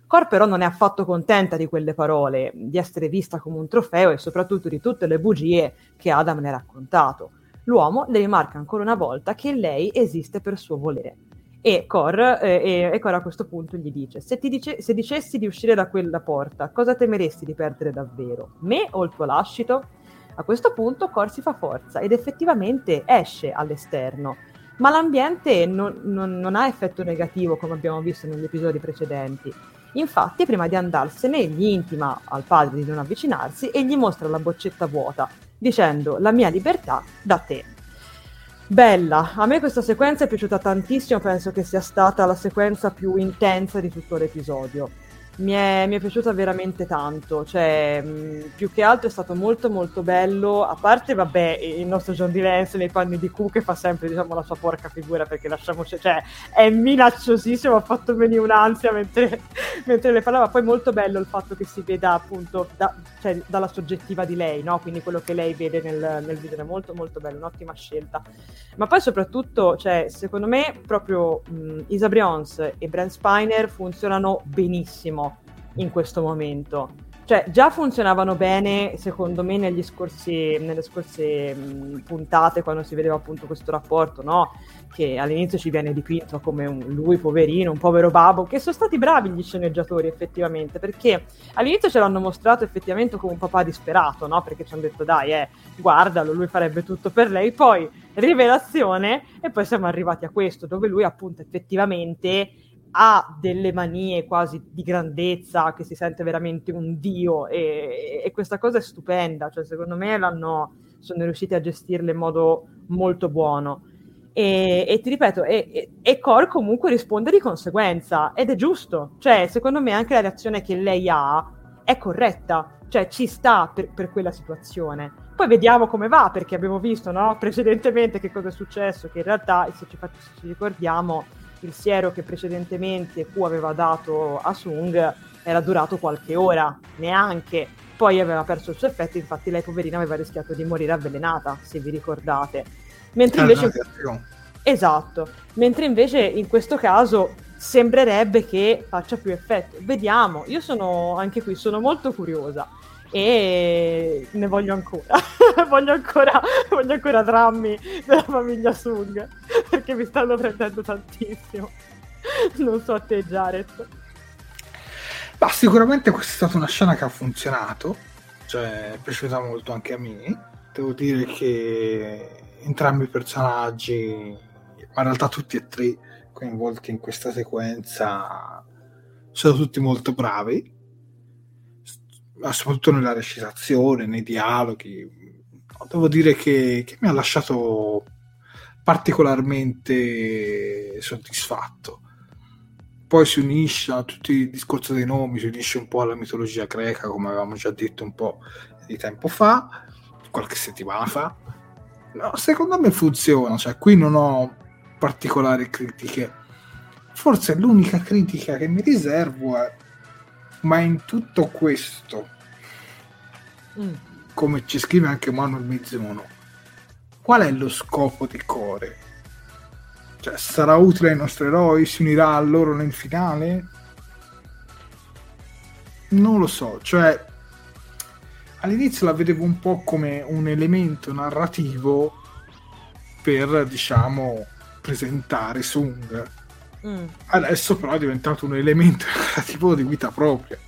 Kore però non è affatto contenta di quelle parole, di essere vista come un trofeo e soprattutto di tutte le bugie che Adam ne ha raccontato. L'uomo le rimarca ancora una volta che lei esiste per suo volere. E Kore a questo punto gli dice: se dicessi di uscire da quella porta, cosa temeresti di perdere davvero? Me o il tuo lascito? A questo punto Kore si fa forza ed effettivamente esce all'esterno. Ma l'ambiente non ha effetto negativo come abbiamo visto negli episodi precedenti. Infatti, prima di andarsene, gli intima al padre di non avvicinarsi e gli mostra la boccetta vuota, dicendo «La mia libertà da te». Bella, a me questa sequenza è piaciuta tantissimo, penso che sia stata la sequenza più intensa di tutto l'episodio. Mi è piaciuta veramente tanto, cioè più che altro è stato molto molto bello, a parte vabbè il nostro John D. Lance nei panni di Q che fa sempre la sua porca figura perché è minacciosissimo, ha fatto venire un'ansia mentre le parlava. Poi molto bello il fatto che si veda appunto dalla soggettiva di lei, no? Quindi quello che lei vede nel video è molto molto bello, un'ottima scelta. Ma poi soprattutto secondo me proprio Issa Briones e Brent Spiner funzionano benissimo in questo momento, già funzionavano bene secondo me nelle scorse puntate, quando si vedeva appunto questo rapporto, no? Che all'inizio ci viene dipinto come lui poverino, un povero babbo, che sono stati bravi gli sceneggiatori effettivamente, perché all'inizio ce l'hanno mostrato effettivamente come un papà disperato, no? Perché ci hanno detto dai guardalo, lui farebbe tutto per lei, poi rivelazione e poi siamo arrivati a questo dove lui appunto effettivamente ha delle manie quasi di grandezza, che si sente veramente un dio e questa cosa è stupenda, secondo me sono riusciti a gestirle in modo molto buono e ti ripeto e Kore comunque risponde di conseguenza ed è giusto, secondo me anche la reazione che lei ha è corretta, ci sta per quella situazione. Poi vediamo come va, perché abbiamo visto precedentemente che cosa è successo, che in realtà se ci ricordiamo il siero che precedentemente Q aveva dato a Soong era durato qualche ora, neanche, poi aveva perso il suo effetto, infatti lei poverina aveva rischiato di morire avvelenata, se vi ricordate. Mentre invece in questo caso sembrerebbe che faccia più effetto. Vediamo, io sono molto curiosa e ne voglio ancora voglio ancora drammi della famiglia Soong, perché mi stanno prendendo tantissimo, non so a te Jared. Ma sicuramente questa è stata una scena che ha funzionato, è piaciuta molto anche a me, devo dire che entrambi i personaggi, ma in realtà tutti e tre coinvolti in questa sequenza, sono tutti molto bravi, soprattutto nella recitazione, nei dialoghi. Devo dire che mi ha lasciato particolarmente soddisfatto. poi si unisce a tutti i discorsi dei nomi, si unisce un po' alla mitologia greca, come avevamo già detto un po' di tempo fa, qualche settimana fa. No, secondo me funziona, cioè qui non ho particolari critiche. Forse l'unica critica che mi riservo è: ma in tutto questo, come ci scrive anche Manuel Mizzono, qual è lo scopo di Kore? Cioè, sarà utile ai nostri eroi? Si unirà a loro nel finale? Non lo so, cioè all'inizio la vedevo un po' come un elemento narrativo per, diciamo, presentare Soong. Adesso però è diventato un elemento narrativo di vita propria,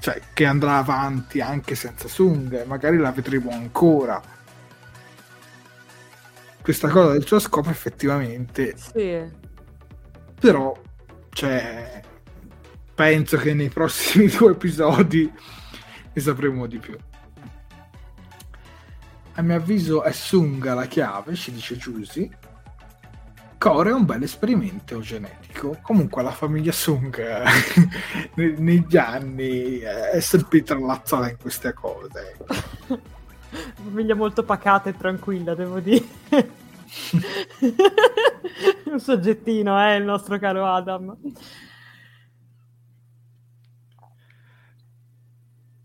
cioè che andrà avanti anche senza Soong, magari la vedremo ancora. Questa cosa del suo scopo effettivamente sì, però cioè, penso che nei prossimi 2 episodi ne sapremo di più. A mio avviso è Soong la chiave, ci dice Giusy. Kore è un bel esperimento genetico. Comunque la famiglia Soong negli anni è sempre trallazzata in queste cose. Famiglia molto pacata e tranquilla, devo dire. Un soggettino, il nostro caro Adam.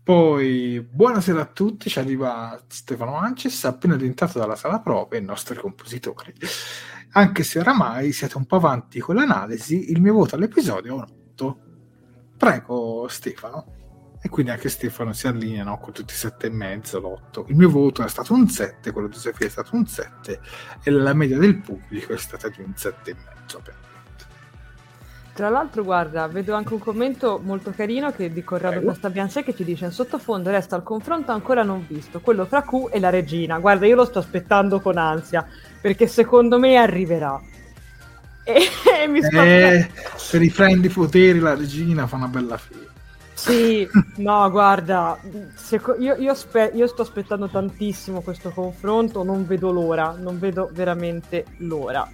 Poi, buonasera a tutti, ci arriva Stefano Ances, appena rientrato dalla sala prove, i nostri compositori. Anche se oramai siete un po' avanti con l'analisi, il mio voto all'episodio è un 8. Prego Stefano. E quindi anche Stefano si allinea, no? Con tutti i 7,5, l'8. Il mio voto è stato un 7, quello di Sofia è stato un 7 e la media del pubblico è stata di un 7,5. Tra l'altro, guarda, vedo anche un commento molto carino che di Corrado Costabianchè che ci dice: in sottofondo resta il confronto ancora non visto, quello fra Q e la regina. Guarda, io lo sto aspettando con ansia, perché secondo me arriverà. E mi se riprende i poteri la regina fa una bella fine. Sì, no, guarda, io sto aspettando tantissimo questo confronto, non vedo l'ora, non vedo veramente l'ora.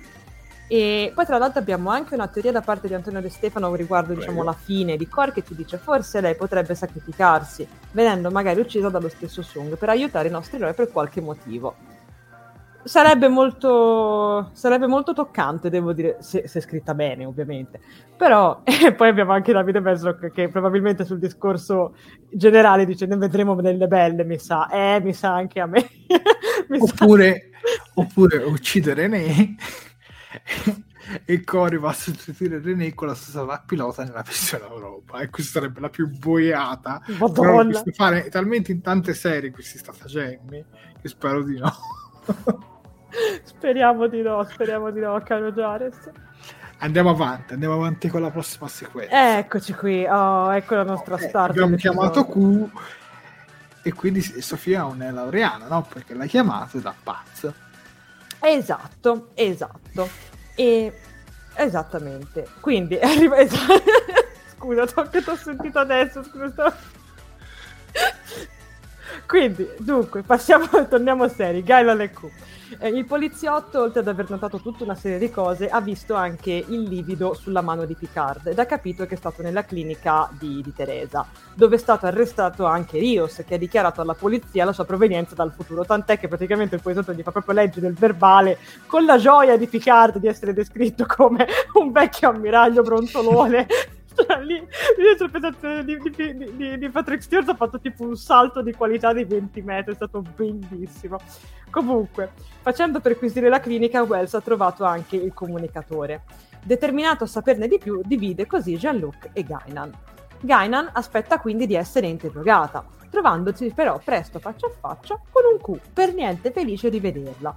E poi tra l'altro abbiamo anche una teoria da parte di Antonio De Stefano riguardo, diciamo, la fine di Kore, che ci dice: forse lei potrebbe sacrificarsi, venendo magari uccisa dallo stesso Soong, per aiutare i nostri eroi per qualche motivo. Sarebbe molto toccante, devo dire, se scritta bene, ovviamente. Però, e poi abbiamo anche Davide Besrock che probabilmente sul discorso generale dice: ne vedremo delle belle, mi sa anche a me. Oppure uccidere René e Kore va a sostituire René con la stessa pilota nella versione Europa, e questa sarebbe la più boiata. Però si fare talmente in tante serie questi stratagemmi che spero di no. speriamo di no, caro Jared. Andiamo avanti con la prossima sequenza. Eccoci qui, ecco la nostra star. Abbiamo chiamato Q e quindi Sofia non è laureana, no? Perché l'ha chiamata da pazza. Esatto. E esattamente. Quindi arriva. Scusa, che t'ho sentito adesso. Scusa. Quindi, dunque, torniamo seri. Gailal e Q. Il poliziotto, oltre ad aver notato tutta una serie di cose, ha visto anche il livido sulla mano di Picard ed ha capito che è stato nella clinica di Teresa, dove è stato arrestato anche Rios, che ha dichiarato alla polizia la sua provenienza dal futuro, tant'è che praticamente il poliziotto gli fa proprio leggere il verbale con la gioia di Picard di essere descritto come un vecchio ammiraglio brontolone. L'interpretazione di Patrick Stewart ha fatto tipo un salto di qualità di 20 metri, è stato bellissimo. Comunque, facendo perquisire la clinica, Wells ha trovato anche il comunicatore. Determinato a saperne di più, divide così Jean-Luc e Guinan. Guinan aspetta quindi di essere interrogata, trovandosi però presto faccia a faccia con un Q per niente felice di vederla.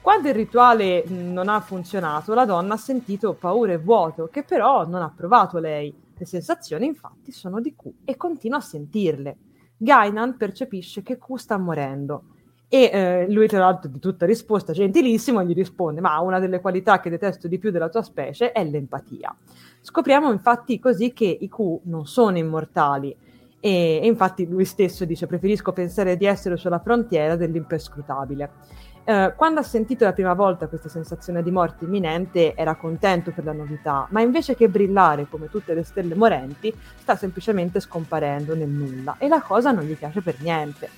Quando il rituale non ha funzionato, la donna ha sentito paura e vuoto, che però non ha provato lei. Le sensazioni, infatti, sono di Q e continua a sentirle. Guinan percepisce che Q sta morendo e lui, tra l'altro, di tutta risposta gentilissimo, gli risponde: ma una delle qualità che detesto di più della tua specie è l'empatia. Scopriamo infatti così che i Q non sono immortali e infatti lui stesso dice: preferisco pensare di essere sulla frontiera dell'imperscrutabile. Quando ha sentito la prima volta questa sensazione di morte imminente era contento per la novità, ma invece che brillare come tutte le stelle morenti sta semplicemente scomparendo nel nulla, e la cosa non gli piace per niente.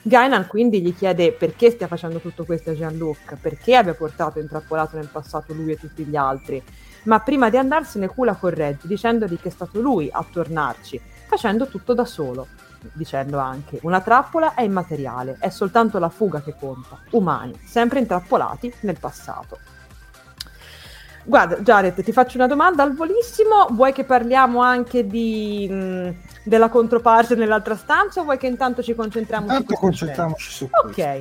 Guinan quindi gli chiede perché stia facendo tutto questo a Jean-Luc, perché abbia portato intrappolato nel passato lui e tutti gli altri, ma prima di andarsene Q la corregge dicendogli che è stato lui a tornarci, facendo tutto da solo, dicendo anche: una trappola è immateriale, è soltanto la fuga che conta, umani, sempre intrappolati nel passato. Guarda Jared, ti faccio una domanda al volissimo, vuoi che parliamo anche della controparte nell'altra stanza o vuoi che intanto ci concentriamo su questo? Concentriamoci su questo. Ok,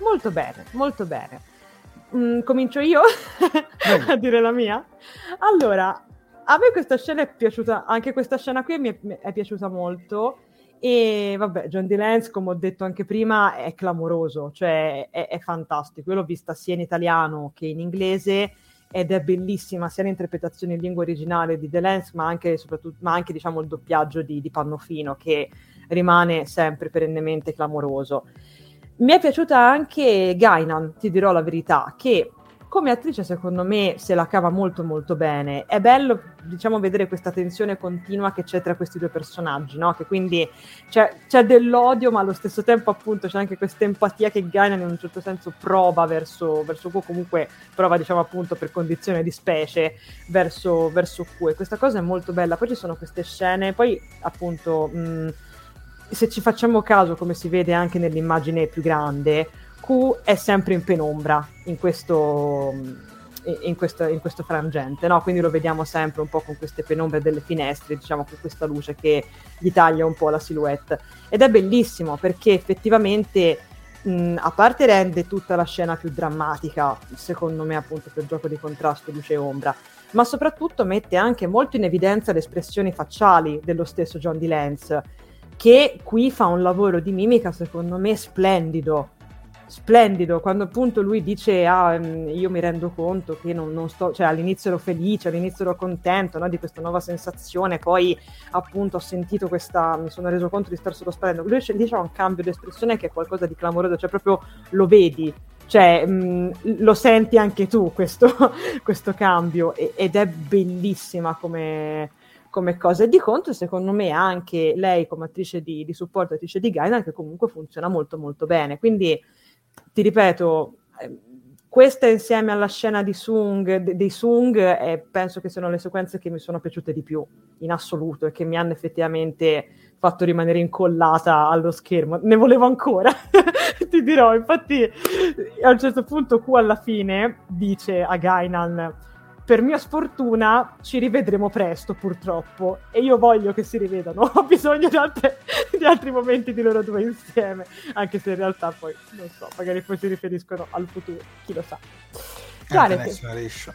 molto bene, molto bene. Comincio io a dire la mia? Allora, a me questa scena è piaciuta, anche questa scena qui mi è piaciuta molto. E vabbè, John D. Lance, come ho detto anche prima, è clamoroso, cioè è fantastico. Io l'ho vista sia in italiano che in inglese ed è bellissima sia l'interpretazione in lingua originale di D. Lance, ma anche diciamo il doppiaggio di Pannofino, che rimane sempre perennemente clamoroso. Mi è piaciuta anche Guinan, ti dirò la verità, che come attrice secondo me se la cava molto molto bene. È bello, diciamo, vedere questa tensione continua che c'è tra questi due personaggi, no? Che quindi c'è dell'odio, ma allo stesso tempo appunto c'è anche questa empatia che Guinan in un certo senso prova verso Q, comunque prova, diciamo, appunto per condizione di specie verso Q, e questa cosa è molto bella. Poi ci sono queste scene, poi appunto se ci facciamo caso, come si vede anche nell'immagine più grande, Q è sempre in penombra in questo frangente, no? Quindi lo vediamo sempre un po' con queste penombre delle finestre, diciamo, con questa luce che gli taglia un po' la silhouette, ed è bellissimo perché effettivamente a parte rende tutta la scena più drammatica, secondo me, appunto per gioco di contrasto luce e ombra, ma soprattutto mette anche molto in evidenza le espressioni facciali dello stesso John D. Lance, che qui fa un lavoro di mimica secondo me splendido, quando appunto lui dice: io mi rendo conto che non sto, cioè all'inizio ero felice, all'inizio ero contento, no, di questa nuova sensazione, poi appunto ho sentito questa, mi sono reso conto di star solo sparendo. Lui dice un cambio di espressione che è qualcosa di clamoroso, cioè proprio lo vedi, cioè lo senti anche tu questo cambio, ed è bellissima come cosa. E di contro secondo me anche lei come attrice di supporto, attrice di Guinan, che comunque funziona molto molto bene. Quindi ti ripeto, questa insieme alla scena di Soong, dei Soong, penso che siano le sequenze che mi sono piaciute di più in assoluto e che mi hanno effettivamente fatto rimanere incollata allo schermo. Ne volevo ancora, ti dirò. Infatti a un certo punto Q alla fine dice a Guinan: per mia sfortuna ci rivedremo presto, purtroppo, e io voglio che si rivedano, ho bisogno di altri momenti di loro due insieme, anche se in realtà poi, non so, magari poi si riferiscono al futuro, chi lo sa. The Next Generation.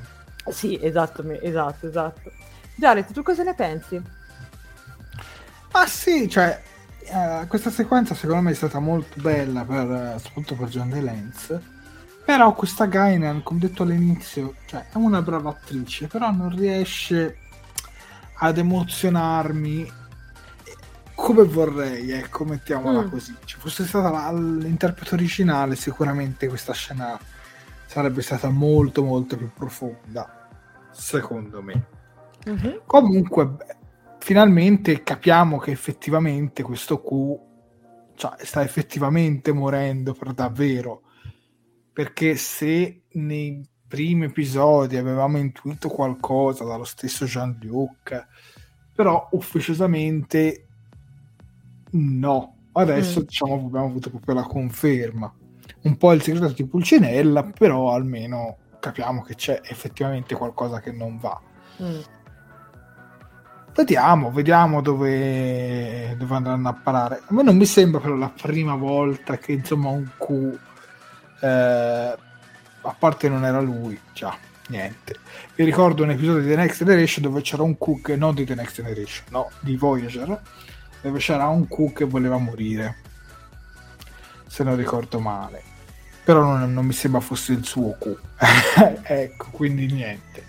Sì, esatto. Jared, tu cosa ne pensi? Ah sì, cioè, questa sequenza secondo me è stata molto bella, soprattutto per John D. Lance. Però questa Guinan, come detto all'inizio, cioè è una brava attrice, però non riesce ad emozionarmi come vorrei, ecco, mettiamola così. Cioè, fosse stata l'interprete originale, sicuramente questa scena sarebbe stata molto molto più profonda, secondo me. Mm-hmm. Comunque, finalmente capiamo che effettivamente questo Q, cioè, sta effettivamente morendo per davvero. Perché se nei primi episodi avevamo intuito qualcosa dallo stesso Jean-Luc, però ufficiosamente no. Adesso diciamo abbiamo avuto proprio la conferma. Un po' il segreto di Pulcinella, però almeno capiamo che c'è effettivamente qualcosa che non va. Vediamo dove andranno a parare. A me non mi sembra però la prima volta che, insomma, un Q... a parte non era lui, già, niente. Vi ricordo un episodio di The Next Generation dove c'era un Q che, non di The Next Generation, no, di Voyager, dove c'era un Q che voleva morire, se non ricordo male, però non mi sembra fosse il suo Q. Ecco, quindi niente.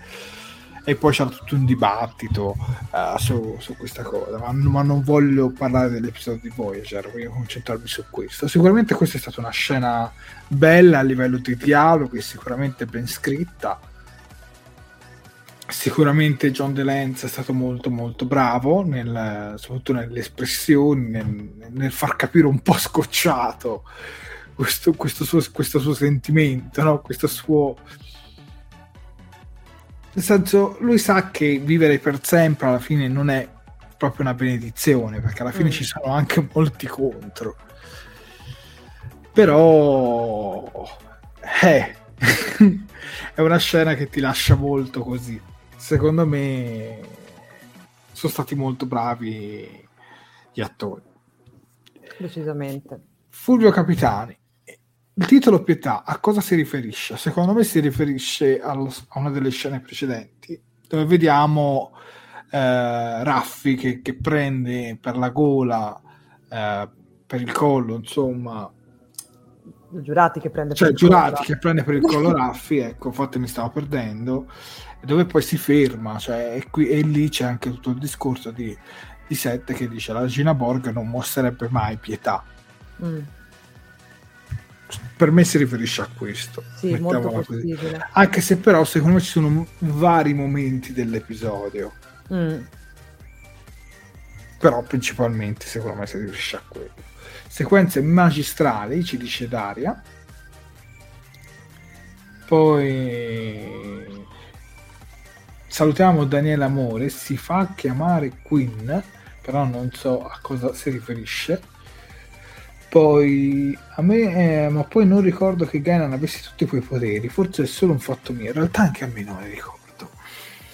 e poi c'è tutto un dibattito su questa cosa, ma non voglio parlare dell'episodio di Voyager, voglio concentrarmi su questo. Sicuramente questa è stata una scena bella a livello di dialoghi, sicuramente ben scritta, sicuramente John DeLance è stato molto molto bravo soprattutto nelle espressioni, nel far capire un po' scocciato questo suo sentimento, no? Questo suo, nel senso, lui sa che vivere per sempre alla fine non è proprio una benedizione, perché alla fine ci sono anche molti contro, però è una scena che ti lascia molto così. Secondo me sono stati molto bravi gli attori, decisamente. Fulvio Capitani, il titolo Pietà a cosa si riferisce? Secondo me si riferisce a una delle scene precedenti, dove vediamo Raffi che prende per la gola, per il collo, insomma, Jurati che prende per il collo Raffi, ecco, infatti mi stavo perdendo, dove poi si ferma, cioè, e lì c'è anche tutto il discorso di Sette che dice la regina Borg non mostrerebbe mai pietà. Per me si riferisce a questo, sì, molto possibile. Anche se però secondo me ci sono vari momenti dell'episodio, però principalmente secondo me si riferisce a quello. Sequenze magistrali, ci dice Daria. Poi salutiamo Daniele Amore, si fa chiamare Queen, però non so a cosa si riferisce. Poi a me, ma poi non ricordo che Guinan avesse tutti quei poteri, forse è solo un fatto mio, in realtà anche a me non li ricordo,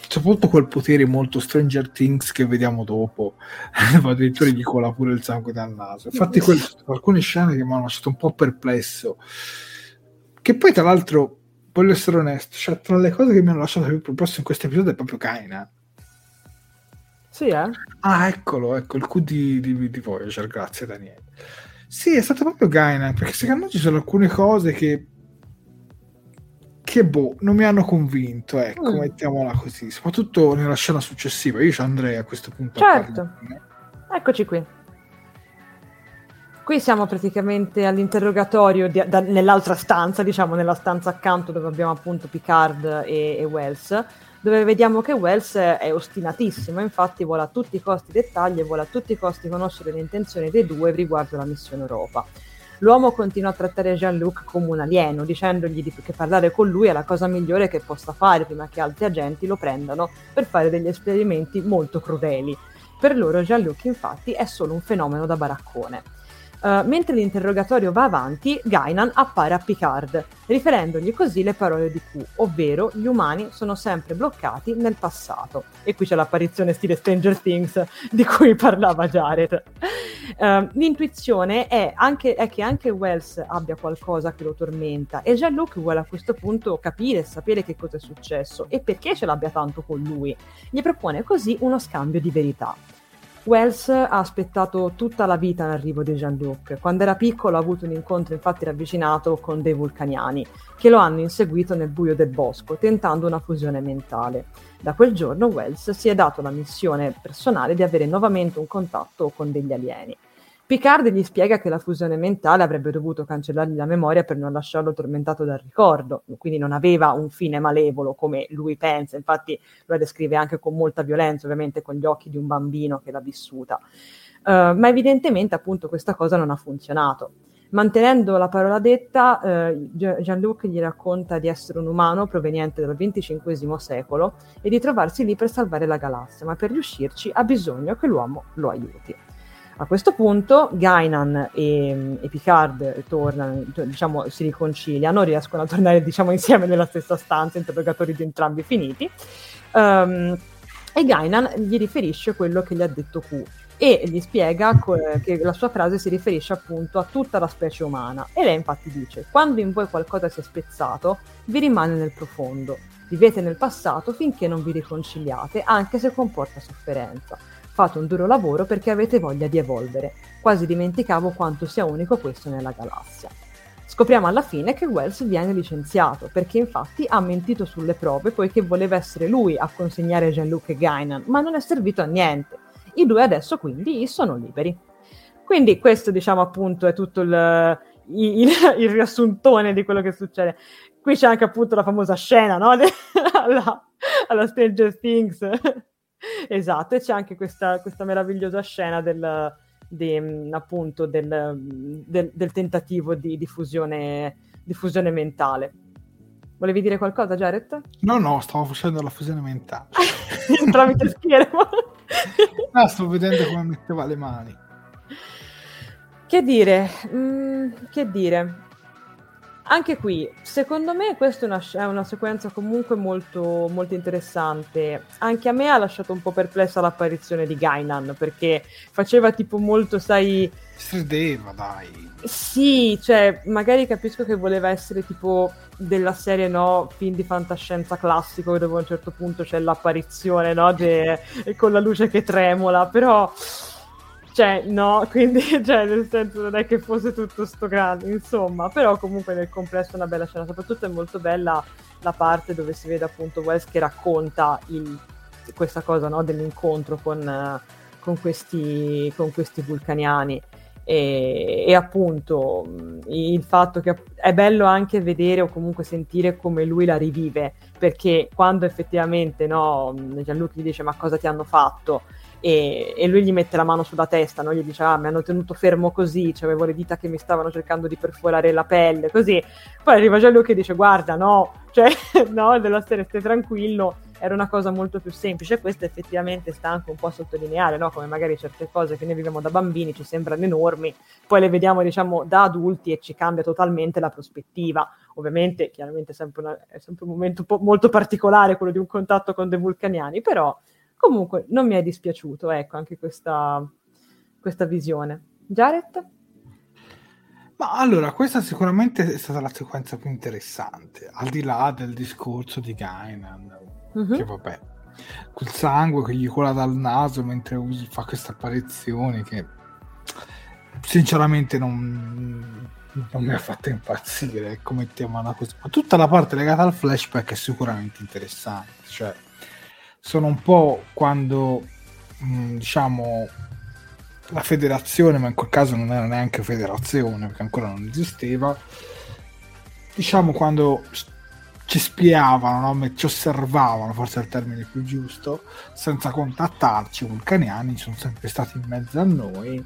soprattutto quel potere molto Stranger Things che vediamo dopo, addirittura gli cola pure il sangue dal naso, infatti alcune scene che mi hanno lasciato un po' perplesso, che poi tra l'altro voglio essere onesto, cioè tra le cose che mi hanno lasciato più perplesso in questo episodio è proprio Guinan. Sì, eh? Ah, eccolo, il Q di Voyager, grazie Daniele. Sì, è stato proprio Guinan, perché secondo me ci sono alcune cose che non mi hanno convinto, ecco, mettiamola così, soprattutto nella scena successiva. Io ci andrei a questo punto. Certo, eccoci qui siamo praticamente all'interrogatorio nell'altra stanza, diciamo nella stanza accanto, dove abbiamo appunto Picard e Wells, dove vediamo che Wells è ostinatissimo, infatti vuole a tutti i costi dettagli e vuole a tutti i costi conoscere le intenzioni dei due riguardo alla missione Europa. L'uomo continua a trattare Jean-Luc come un alieno, dicendogli che parlare con lui è la cosa migliore che possa fare prima che altri agenti lo prendano per fare degli esperimenti molto crudeli. Per loro Jean-Luc, infatti, è solo un fenomeno da baraccone. Mentre l'interrogatorio va avanti, Guinan appare a Picard, riferendogli così le parole di Q, ovvero gli umani sono sempre bloccati nel passato. E qui c'è l'apparizione stile Stranger Things di cui parlava Jared. L'intuizione è che anche Wells abbia qualcosa che lo tormenta e Jean-Luc vuole a questo punto capire e sapere che cosa è successo e perché ce l'abbia tanto con lui. Gli propone così uno scambio di verità. Wells ha aspettato tutta la vita l'arrivo di Jean-Luc. Quando era piccolo ha avuto un incontro infatti ravvicinato con dei vulcaniani che lo hanno inseguito nel buio del bosco tentando una fusione mentale. Da quel giorno Wells si è dato la missione personale di avere nuovamente un contatto con degli alieni. Picard gli spiega che la fusione mentale avrebbe dovuto cancellargli la memoria per non lasciarlo tormentato dal ricordo, quindi non aveva un fine malevolo come lui pensa, infatti lo descrive anche con molta violenza, ovviamente con gli occhi di un bambino che l'ha vissuta, ma evidentemente appunto questa cosa non ha funzionato. Mantenendo la parola detta, Jean-Luc gli racconta di essere un umano proveniente dal XXV secolo e di trovarsi lì per salvare la galassia, ma per riuscirci ha bisogno che l'uomo lo aiuti. A questo punto Guinan e Picard tornano, diciamo, si riconciliano, riescono a tornare, diciamo, insieme nella stessa stanza, interrogatori di entrambi finiti, e Guinan gli riferisce quello che gli ha detto Q e gli spiega che la sua frase si riferisce appunto a tutta la specie umana, e lei infatti dice: quando in voi qualcosa si è spezzato vi rimane nel profondo, vivete nel passato finché non vi riconciliate, anche se comporta sofferenza. Fate un duro lavoro perché avete voglia di evolvere. Quasi dimenticavo quanto sia unico questo nella galassia. Scopriamo alla fine che Wells viene licenziato, perché infatti ha mentito sulle prove poiché voleva essere lui a consegnare Jean-Luc e Guinan, ma non è servito a niente. I due adesso quindi sono liberi. Quindi questo, diciamo, appunto è tutto il riassuntone di quello che succede. Qui c'è anche appunto la famosa scena, no? alla Stranger Things. Esatto, e c'è anche questa meravigliosa scena del tentativo di fusione mentale. Volevi dire qualcosa, Jared? No, stavo facendo la fusione mentale tramite schermo. No, sto vedendo come metteva le mani. Che dire? Anche qui, secondo me, questa è una sequenza comunque molto, molto interessante. Anche a me ha lasciato un po' perplessa l'apparizione di Guinan, perché faceva tipo molto, sai... Strideva, dai. Sì, cioè, magari capisco che voleva essere tipo della serie, no, film di fantascienza classico, dove a un certo punto c'è l'apparizione, no, con la luce che tremola, però... Cioè, no, quindi, cioè, nel senso, non è che fosse tutto sto grande, insomma. Però comunque nel complesso è una bella scena. Soprattutto è molto bella la parte dove si vede appunto Wells che racconta questa cosa, no, dell'incontro con questi vulcaniani. E appunto il fatto che è bello anche vedere o comunque sentire come lui la rivive. Perché quando effettivamente, no, Jean-Luc gli dice: ma cosa ti hanno fatto? E lui gli mette la mano sulla testa, no? Gli dice: ah, mi hanno tenuto fermo così, cioè, avevo le dita che mi stavano cercando di perforare la pelle, così. Poi arriva Jean-Luc e dice: guarda, no, cioè, no, della serie, stai tranquillo, era una cosa molto più semplice. E questo effettivamente sta anche un po' a sottolineare, no? Come magari certe cose che noi viviamo da bambini ci sembrano enormi, poi le vediamo, diciamo, da adulti e ci cambia totalmente la prospettiva. Ovviamente, chiaramente è sempre un momento molto particolare quello di un contatto con dei vulcaniani, però... Comunque non mi è dispiaciuto, ecco, anche questa visione. Jared? Ma allora, questa sicuramente è stata la sequenza più interessante, al di là del discorso di Guinan, che vabbè, quel sangue che gli cola dal naso mentre fa questa apparizione che sinceramente non mi ha fatto impazzire, ecco, mettiamola così. Ma tutta la parte legata al flashback è sicuramente interessante, cioè sono un po' quando, diciamo, la federazione, ma in quel caso non era neanche federazione perché ancora non esisteva, diciamo, quando ci spiavano, no? Ci osservavano, forse è il termine più giusto, senza contattarci. I vulcaniani sono sempre stati in mezzo a noi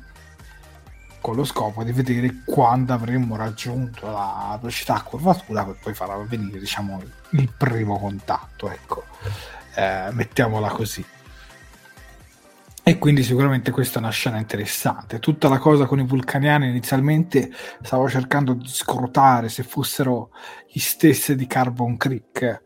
con lo scopo di vedere quando avremmo raggiunto la velocità a curvatura per poi far avvenire, diciamo, il primo contatto, ecco. Mettiamola così. E quindi sicuramente questa è una scena interessante. Tutta la cosa con i vulcaniani, inizialmente stavo cercando di scrutare se fossero gli stessi di Carbon Creek.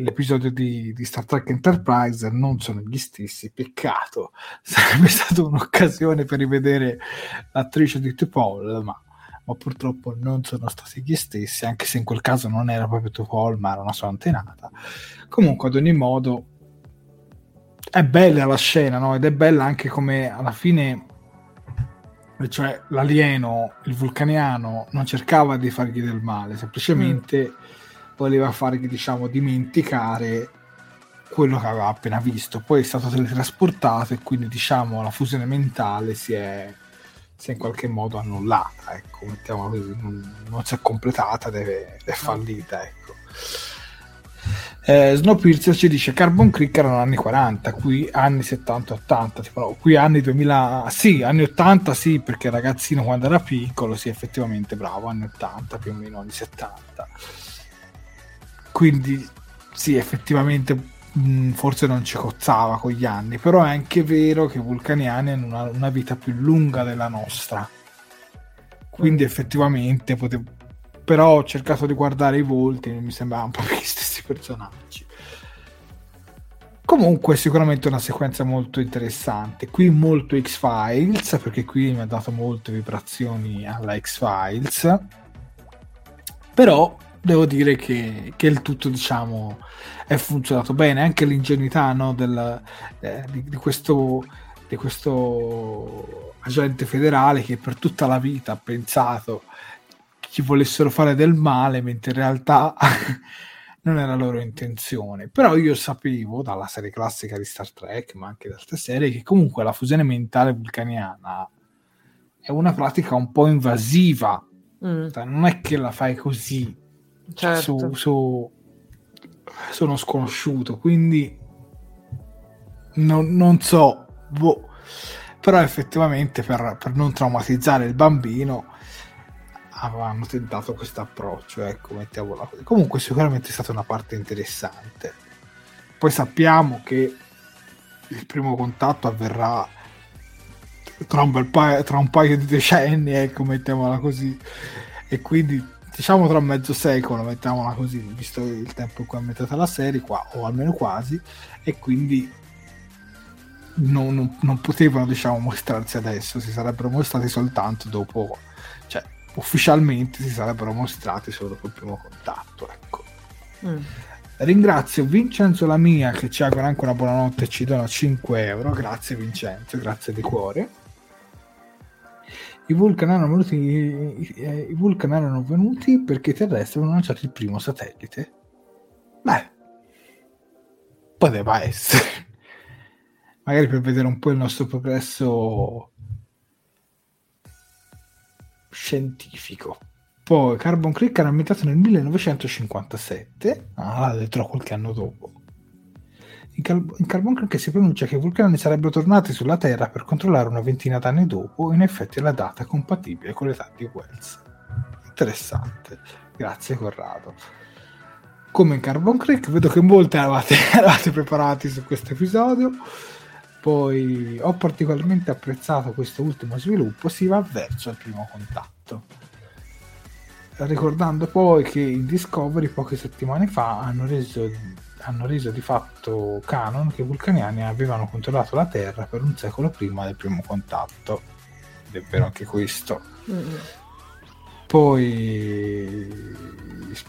L'episodio di Star Trek Enterprise non sono gli stessi, peccato, sarebbe stata un'occasione per rivedere l'attrice di T'Pol, ma purtroppo non sono stati gli stessi, anche se in quel caso non era proprio T'Pol ma era una sua antenata. Comunque, ad ogni modo, è bella la scena, no? Ed è bella anche come alla fine, cioè, l'alieno, il vulcaniano, non cercava di fargli del male, semplicemente voleva fargli, diciamo, dimenticare quello che aveva appena visto. Poi è stato teletrasportato e quindi, diciamo, la fusione mentale si è in qualche modo annullata, ecco, mettiamola così, non si è completata, è fallita, ecco. Snowpiercer ci dice: Carbon Creek erano anni 40, qui anni 70-80, tipo, no, qui anni 2000, sì, anni 80, sì, perché ragazzino quando era piccolo, sì, effettivamente, bravo, anni 80, più o meno anni 70, quindi sì, effettivamente forse non ci cozzava con gli anni. Però è anche vero che i vulcaniani hanno una vita più lunga della nostra, quindi effettivamente però ho cercato di guardare i volti, mi sembravano proprio gli stessi personaggi. Comunque sicuramente una sequenza molto interessante, qui molto X-Files, perché qui mi ha dato molte vibrazioni alla X-Files, però devo dire che il tutto, diciamo, è funzionato bene. Anche l'ingenuità, no, di questo agente federale che per tutta la vita ha pensato gli volessero fare del male, mentre in realtà non era la loro intenzione. Però io sapevo dalla serie classica di Star Trek, ma anche da altre serie, che comunque la fusione mentale vulcaniana è una pratica un po' invasiva, non è che la fai così, certo, sono sconosciuto, quindi non so, boh. Però effettivamente per non traumatizzare il bambino avevano tentato questo approccio, ecco, mettiamola così. Comunque sicuramente è stata una parte interessante. Poi sappiamo che il primo contatto avverrà tra un paio di decenni, ecco, mettiamola così, e quindi diciamo tra mezzo secolo, mettiamola così, visto il tempo in cui è ambientata la serie, qua, o almeno quasi, e quindi non potevano, diciamo, mostrarsi adesso, si sarebbero mostrati soltanto dopo, cioè ufficialmente si sarebbero mostrati solo col primo contatto, ecco. Ringrazio Vincenzo Lamia, che ci augura anche una buonanotte e ci dona 5€. Grazie Vincenzo, grazie di cuore. I Vulcan erano venuti perché i terrestri avevano lanciato il primo satellite. Beh, poteva essere. Magari per vedere un po' il nostro progresso scientifico. Poi Carbon Creek era ambientato nel 1957, dentro qualche anno dopo. In Carbon Creek si pronuncia che i vulcani sarebbero tornati sulla Terra per controllare una ventina d'anni dopo, in effetti è la data compatibile con l'età di Wells. Interessante, grazie Corrado. Come in Carbon Creek, vedo che molti eravate preparati su questo episodio. Poi ho particolarmente apprezzato questo ultimo sviluppo, si va verso il primo contatto. Ricordando poi che in Discovery poche settimane fa hanno reso di fatto canon che i vulcaniani avevano controllato la Terra per un secolo prima del primo contatto, ed è vero anche questo. Poi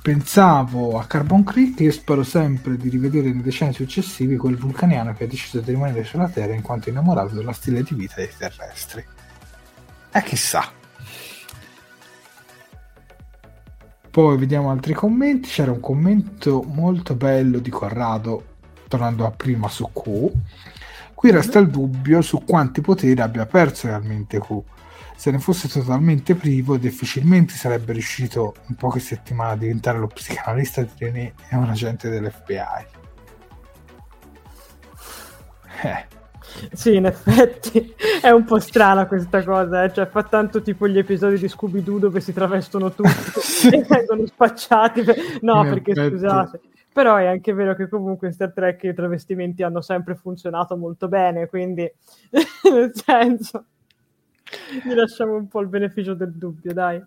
pensavo a Carbon Creek e spero sempre di rivedere nei decenni successivi quel vulcaniano che ha deciso di rimanere sulla Terra in quanto innamorato della stile di vita dei terrestri. E chissà. Poi vediamo altri commenti. C'era un commento molto bello di Corrado, tornando a prima su Q. Qui resta il dubbio su quanti poteri abbia perso realmente Q. Se ne fosse totalmente privo, difficilmente sarebbe riuscito in poche settimane a diventare lo psicanalista di René e un agente dell'FBI. Sì, in effetti è un po' strana questa cosa, cioè fa tanto tipo gli episodi di Scooby-Doo dove si travestono tutti e vengono spacciati scusate, però è anche vero che comunque in Star Trek i travestimenti hanno sempre funzionato molto bene, quindi nel senso gli lasciamo un po' il beneficio del dubbio, dai.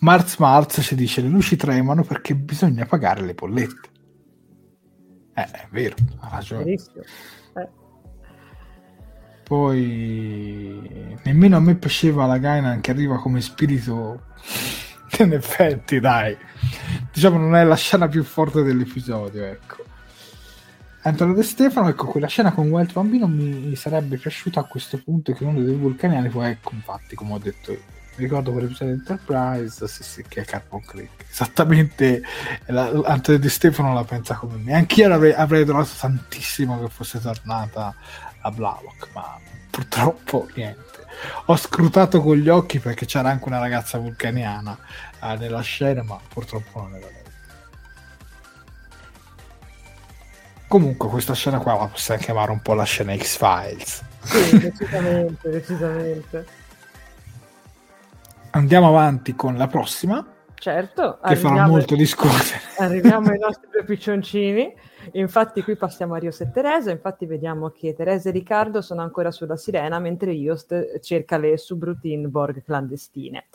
Marz ci dice: le luci tremano perché bisogna pagare le bollette. È vero, ha ragione. Poi nemmeno a me piaceva la Guinan che arriva come spirito. In effetti, dai, diciamo non è la scena più forte dell'episodio, ecco. Antonio De Stefano, ecco, quella scena con Wells bambino mi sarebbe piaciuta a questo punto, che uno dei vulcaniani, ecco, infatti, come ho detto io, mi ricordo quell'episodio di Enterprise, sì, che è Carbon Creek, esattamente. Antonio De Stefano la pensa come me, anch'io avrei donato tantissimo che fosse tornata a Blalock, ma purtroppo niente. Ho scrutato con gli occhi perché c'era anche una ragazza vulcaniana nella scena, ma purtroppo non era lei. Comunque questa scena qua la possiamo chiamare un po' la scena X-Files. Sì, decisamente. Andiamo avanti con la prossima. Certo, che farà molto discutere. Arriviamo ai nostri due piccioncini. Infatti qui passiamo a Rios e Teresa. Infatti vediamo che Teresa e Riccardo sono ancora sulla sirena, mentre Rios cerca le subroutine Borg clandestine.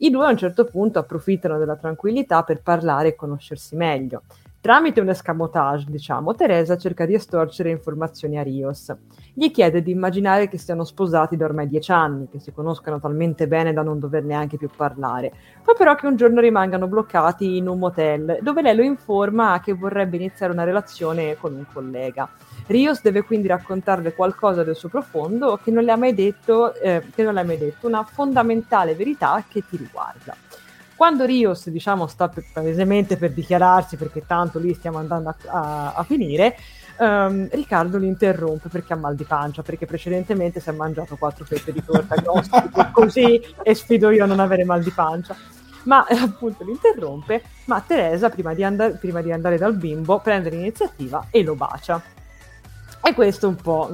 I due a un certo punto approfittano della tranquillità per parlare e conoscersi meglio. Tramite un escamotage, diciamo, Teresa cerca di estorcere informazioni a Rios. Gli chiede di immaginare che siano sposati da ormai 10 anni, che si conoscano talmente bene da non dover neanche più parlare, ma però che un giorno rimangano bloccati in un motel, dove lei lo informa che vorrebbe iniziare una relazione con un collega. Rios deve quindi raccontarle qualcosa del suo profondo che non le ha mai detto, una fondamentale verità che ti riguarda. Quando Rios, diciamo, sta palesemente per dichiararsi, perché tanto lì stiamo andando a finire, Riccardo li interrompe perché ha mal di pancia, perché precedentemente si è mangiato 4 fette di torta grosse, così, e sfido io a non avere mal di pancia. Ma appunto li interrompe, ma Teresa, prima di andare dal bimbo, prende l'iniziativa e lo bacia. E questo un po'...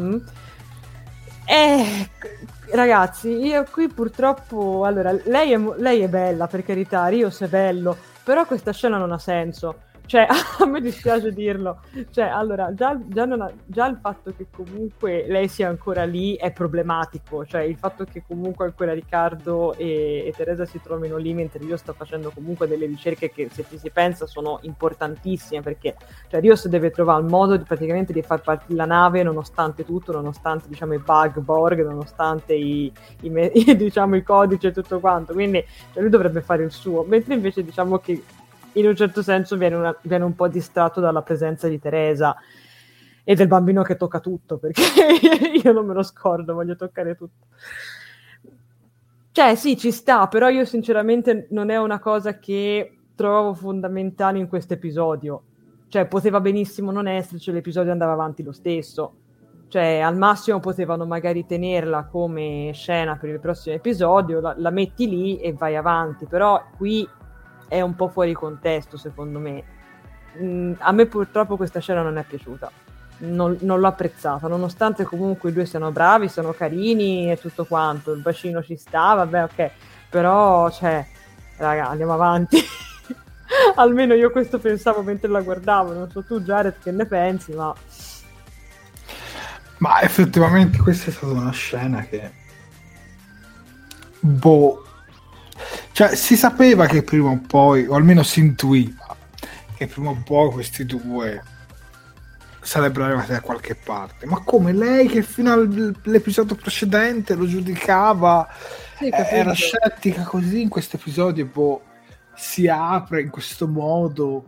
Ragazzi, io qui purtroppo, allora, lei è bella, per carità, Rios è bello, però questa scena non ha senso, cioè a me dispiace dirlo, cioè allora già il fatto che comunque lei sia ancora lì è problematico, cioè il fatto che comunque ancora Riccardo e Teresa si trovino lì mentre Rios sta facendo comunque delle ricerche che, se ci si pensa, sono importantissime, perché cioè Rios deve trovare il modo di, praticamente, di far partire la nave nonostante tutto, nonostante, diciamo, i bug Borg, nonostante i diciamo, i codici e tutto quanto, quindi cioè, lui dovrebbe fare il suo, mentre invece diciamo che in un certo senso viene un po' distratto dalla presenza di Teresa e del bambino che tocca tutto, perché io non me lo scordo, voglio toccare tutto. Cioè sì, ci sta, però io sinceramente non è una cosa che trovo fondamentale in questo episodio. Cioè poteva benissimo non esserci, l'episodio andava avanti lo stesso. Cioè al massimo potevano magari tenerla come scena per il prossimo episodio, la metti lì e vai avanti, però qui... è un po' fuori contesto, secondo me. A me purtroppo questa scena non è piaciuta, non l'ho apprezzata, nonostante comunque i due siano bravi, sono carini e tutto quanto, il bacino ci sta, vabbè, ok, però cioè, raga, andiamo avanti. Almeno io questo pensavo mentre la guardavo, non so tu Jared che ne pensi, ma effettivamente questa è stata una scena che cioè si sapeva che prima o poi, o almeno si intuiva che prima o poi questi due sarebbero arrivati da qualche parte, ma come lei che fino all'episodio precedente lo giudicava, sì, era scettica, così in questo episodio si apre in questo modo,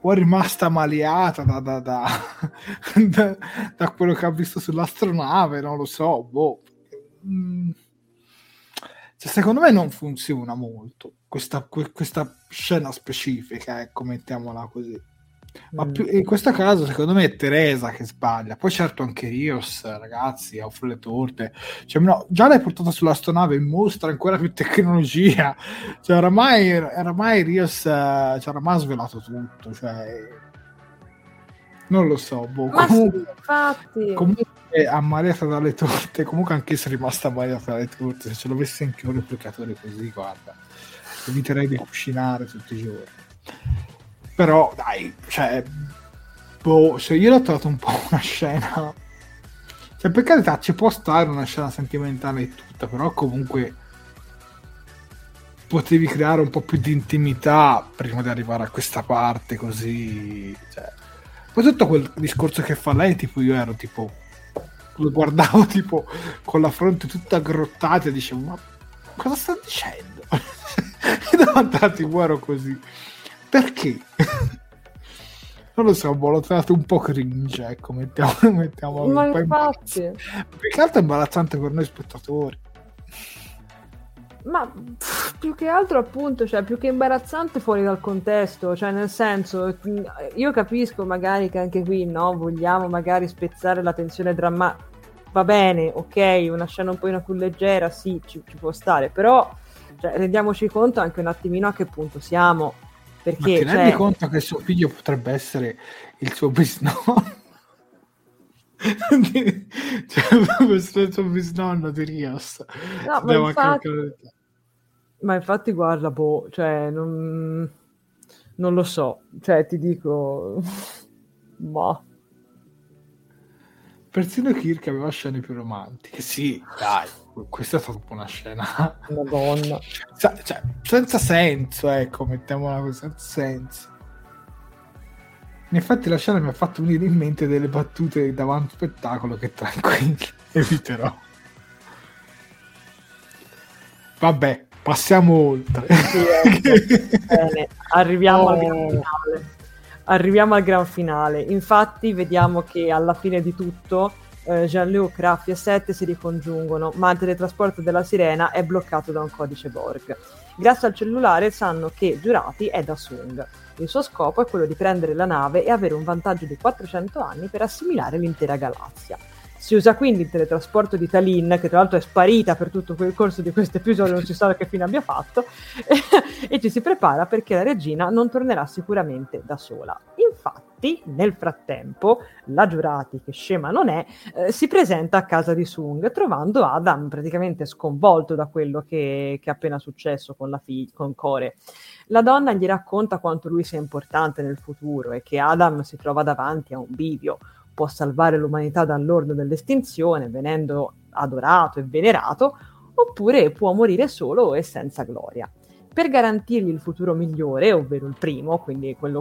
o è rimasta maliata da quello che ha visto sull'astronave, non lo so, Cioè, secondo me non funziona molto questa scena specifica, ecco, mettiamola così. Ma in questo caso secondo me è Teresa che sbaglia, poi certo anche Rios, ragazzi, offre le torte, cioè, no, già l'hai portata sull'astronave, mostra ancora più tecnologia, cioè oramai Rios ci ha svelato tutto, cioè non lo so, comunque ammaliata dalle torte, comunque anche se è rimasta ammaliata dalle torte, se ce l'avessi anche un replicatore così, guarda, eviterei di cucinare tutti i giorni, però dai, cioè se io l'ho trovato un po' una scena, cioè per carità ci può stare una scena sentimentale e tutta, però comunque potevi creare un po' più di intimità prima di arrivare a questa parte così, cioè. Poi tutto quel discorso che fa lei, tipo io ero tipo, lo guardavo tipo con la fronte tutta aggrottata e dicevo, ma cosa sta dicendo? E davanti alla TV ero così, perché? Non lo so, l'ho trovato un po' cringe, ecco, mettiamo ma un po' imbarazzante, più che altro è imbarazzante per noi spettatori, ma più che altro appunto, cioè più che imbarazzante fuori dal contesto, cioè nel senso, io capisco magari che anche qui, no, vogliamo magari spezzare la tensione drammatica, va bene, ok, una scena un po' più leggera, sì, ci può stare, però cioè, rendiamoci conto anche un attimino a che punto siamo, perché ma ti rendi conto che suo figlio potrebbe essere il suo bisnonno? Cioè, questo bisnonno di Rios, no, ma infatti guarda, cioè non lo so, cioè ti dico, ma persino Kirk aveva scene più romantiche, sì, dai, questa è stata una scena, madonna, cioè, senza senso, ecco, mettiamola così, senza senso. Infatti la scena mi ha fatto venire in mente delle battute davanti allo spettacolo che tranquillo eviterò. Vabbè, passiamo oltre. Bene, arriviamo al gran finale. Infatti vediamo che alla fine di tutto Jean-Luc, Raffi e Sette si ricongiungono, ma il teletrasporto della sirena è bloccato da un codice Borg. Grazie al cellulare sanno che Jurati è da Soong. Il suo scopo è quello di prendere la nave e avere un vantaggio di 400 anni per assimilare l'intera galassia. Si usa quindi il teletrasporto di Tallinn, che tra l'altro è sparita per tutto il corso di questo episodio, non si sa che fine abbia fatto, e ci si prepara perché la regina non tornerà sicuramente da sola. Infatti, nel frattempo, la Jurati, che scema non è, si presenta a casa di Soong, trovando Adam praticamente sconvolto da quello che è appena successo con con Kore. La donna gli racconta quanto lui sia importante nel futuro e che Adam si trova davanti a un bivio. Può salvare l'umanità dall'orlo dell'estinzione, venendo adorato e venerato, oppure può morire solo e senza gloria. Per garantirgli il futuro migliore, ovvero il primo, quindi quello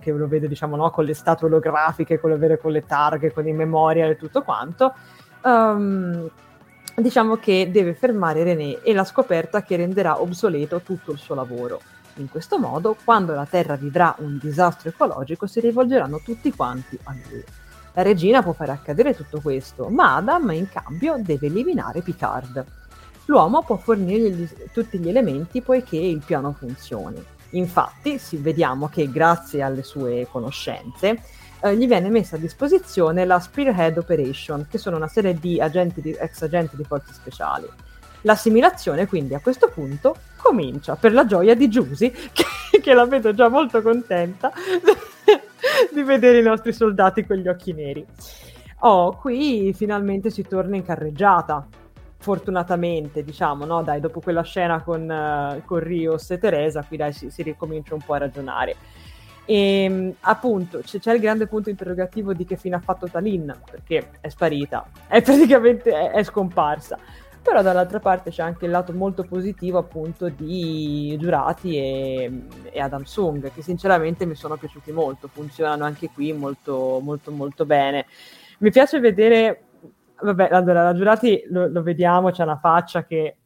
che lo vede, diciamo, no, con le statue olografiche, quello vero con le targhe, con i memorial e tutto quanto, diciamo che deve fermare René e la scoperta che renderà obsoleto tutto il suo lavoro. In questo modo, quando la Terra vivrà un disastro ecologico, si rivolgeranno tutti quanti a lui. La regina può fare accadere tutto questo, ma Adam in cambio deve eliminare Picard. L'uomo può fornirgli tutti gli elementi poiché il piano funzioni. Infatti, vediamo che grazie alle sue conoscenze gli viene messa a disposizione la Spearhead Operation, che sono una serie di ex agenti di forze speciali. L'assimilazione quindi a questo punto comincia, per la gioia di Giusy, che la vedo già molto contenta di vedere i nostri soldati con gli occhi neri. Qui finalmente si torna in carreggiata, fortunatamente, diciamo, no? Dai, dopo quella scena con Rios e Teresa, qui dai, si ricomincia un po' a ragionare. E appunto c'è il grande punto interrogativo di che fine ha fatto Tallinn, perché è sparita, è praticamente scomparsa. Però dall'altra parte c'è anche il lato molto positivo, appunto, di Jurati e Adam Soong, che sinceramente mi sono piaciuti molto, funzionano anche qui molto molto molto bene. Mi piace vedere, vabbè, allora la Jurati lo vediamo, c'è una faccia che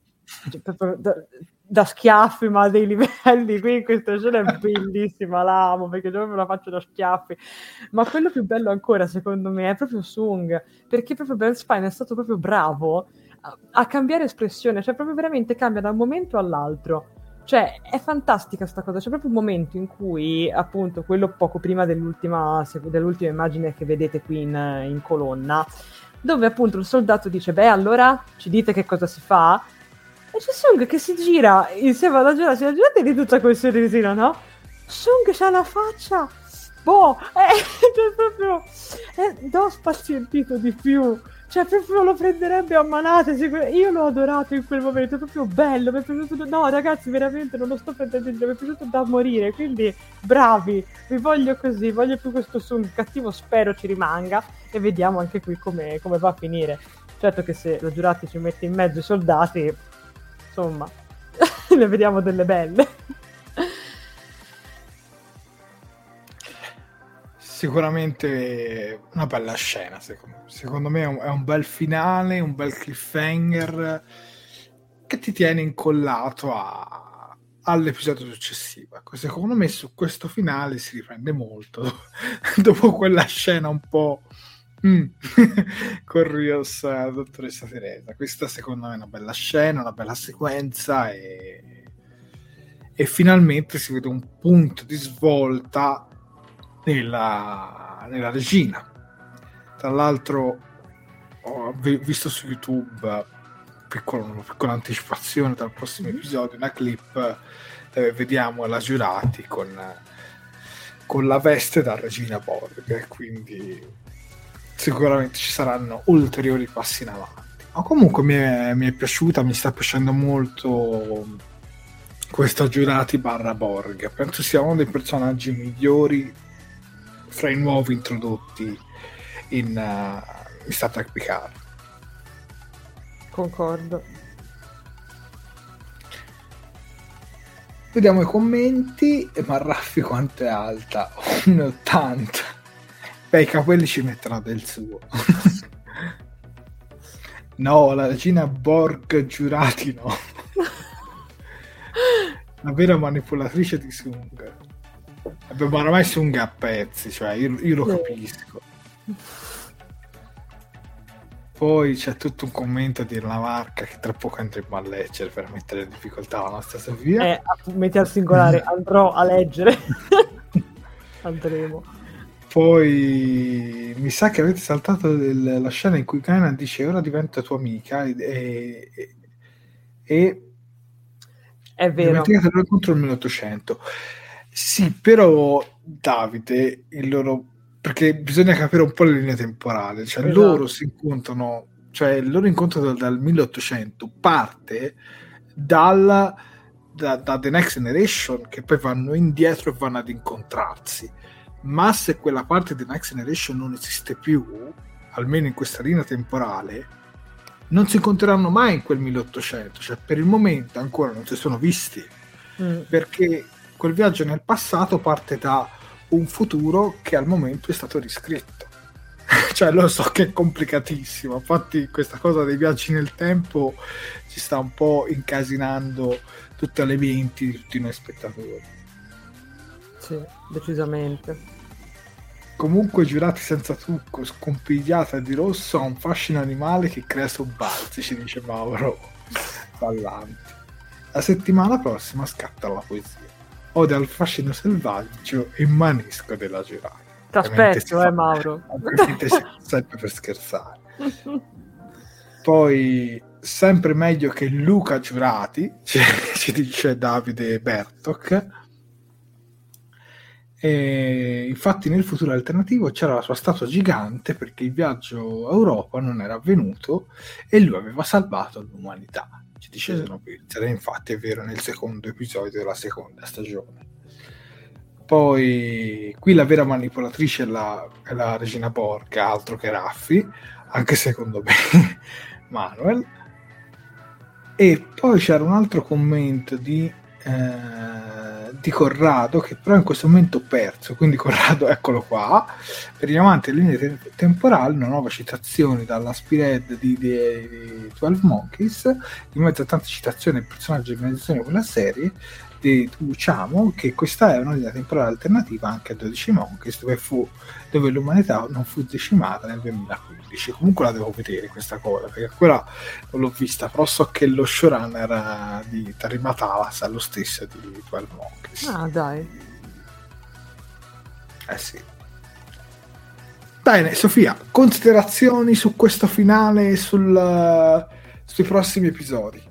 da schiaffi, ma a dei livelli, qui in questa scena è bellissima, l'amo, perché proprio la faccio da schiaffi. Ma quello più bello ancora, secondo me, è proprio Soong, perché proprio Brent Spine è stato proprio bravo a cambiare espressione, cioè proprio veramente cambia da un momento all'altro, cioè è fantastica sta cosa. C'è proprio un momento in cui, appunto, quello poco prima dell'ultima immagine che vedete qui in colonna, dove appunto il soldato dice: beh, allora ci dite che cosa si fa, e c'è Soong che si gira insieme alla Jurati, la Jurati di tutta quel sorrisino, no? Soong c'ha la faccia proprio do spazientito di più, cioè proprio lo prenderebbe a manate. Io l'ho adorato in quel momento, è proprio bello, mi è piaciuto. No ragazzi, veramente non lo sto prendendo, mi è piaciuto da morire, quindi bravi, vi voglio così, voglio più questo Soong cattivo, spero ci rimanga, e vediamo anche qui come va a finire. Certo che se lo Jurati ci mette in mezzo i soldati, insomma, ne vediamo delle belle. Sicuramente una bella scena, secondo me è un bel finale, un bel cliffhanger che ti tiene incollato all'episodio successivo. Ecco, secondo me su questo finale si riprende molto dopo quella scena un po' con Rios, dottoressa Teresa. Questa secondo me è una bella scena, una bella sequenza, e finalmente si vede un punto di svolta nella regina. Tra l'altro ho visto su YouTube una piccola anticipazione dal prossimo episodio, una clip dove vediamo la Jurati con la veste da regina Borg, quindi sicuramente ci saranno ulteriori passi in avanti. Ma comunque mi sta piacendo molto questa Jurati / Borg, penso sia uno dei personaggi migliori fra i nuovi introdotti in Star Trek Picard. Concordo. Vediamo i commenti. Ma Raffi quanto è alta? 1,80. Beh, i capelli ci metterà del suo. No, la regina Borg Jurati no. La vera manipolatrice di Soong. Abbiamo oramai Soong a pezzi, cioè io lo capisco. Poi c'è tutto un commento di una marca che tra poco andremo a leggere per mettere in difficoltà la nostra Sofia. Metti al singolare, andrò a leggere. Andremo. Poi mi sa che avete saltato la scena in cui Guinan dice ora divento tua amica e è vero, contro il 1800. Sì, però Davide, il loro, perché bisogna capire un po' le linee temporali, cioè esatto. Loro si incontrano, cioè il loro incontro dal 1800 parte da The Next Generation, che poi vanno indietro e vanno ad incontrarsi. Ma se quella parte di Next Generation non esiste più, almeno in questa linea temporale, non si incontreranno mai in quel 1800, cioè per il momento ancora non si sono visti, perché quel viaggio nel passato parte da un futuro che al momento è stato riscritto. Cioè lo so che è complicatissimo, infatti questa cosa dei viaggi nel tempo ci sta un po' incasinando tutte le menti di tutti noi spettatori. Sì, decisamente. Comunque Giurati senza trucco, scompigliata di rosso, ha un fascino animale che crea sobbalzi, ci dice Mauro Ballanti. La settimana prossima scatta la poesia. Odio al fascino selvaggio e manesco della Giurati. T'aspetto, Mauro. Sempre per scherzare. Poi sempre meglio che Luca Giurati, ci dice Davide Bertoc. E infatti nel futuro alternativo c'era la sua statua gigante perché il viaggio a Europa non era avvenuto e lui aveva salvato l'umanità, ci dice Snowpiercer, e infatti è vero, nel secondo episodio della seconda stagione. Poi qui la vera manipolatrice è la regina Borg, altro che Raffi, anche secondo me Manuel. E poi c'era un altro commento di Corrado, che però in questo momento ho perso, quindi Corrado eccolo qua: per gli amanti delle linee temporali una nuova citazione dalla Spired di 12 Monkeys, in mezzo a tante citazioni e personaggi di organizzazione quella serie, deduciamo che questa è una linea temporale alternativa anche a 12 Monkeys dove l'umanità non fu decimata nel 2015. Comunque la devo vedere questa cosa, perché quella non l'ho vista, però so che lo showrunner di Tarima Talas è lo stesso di 12 Monkeys. Ah dai, sì. Bene Sofia, considerazioni su questo finale e sui prossimi episodi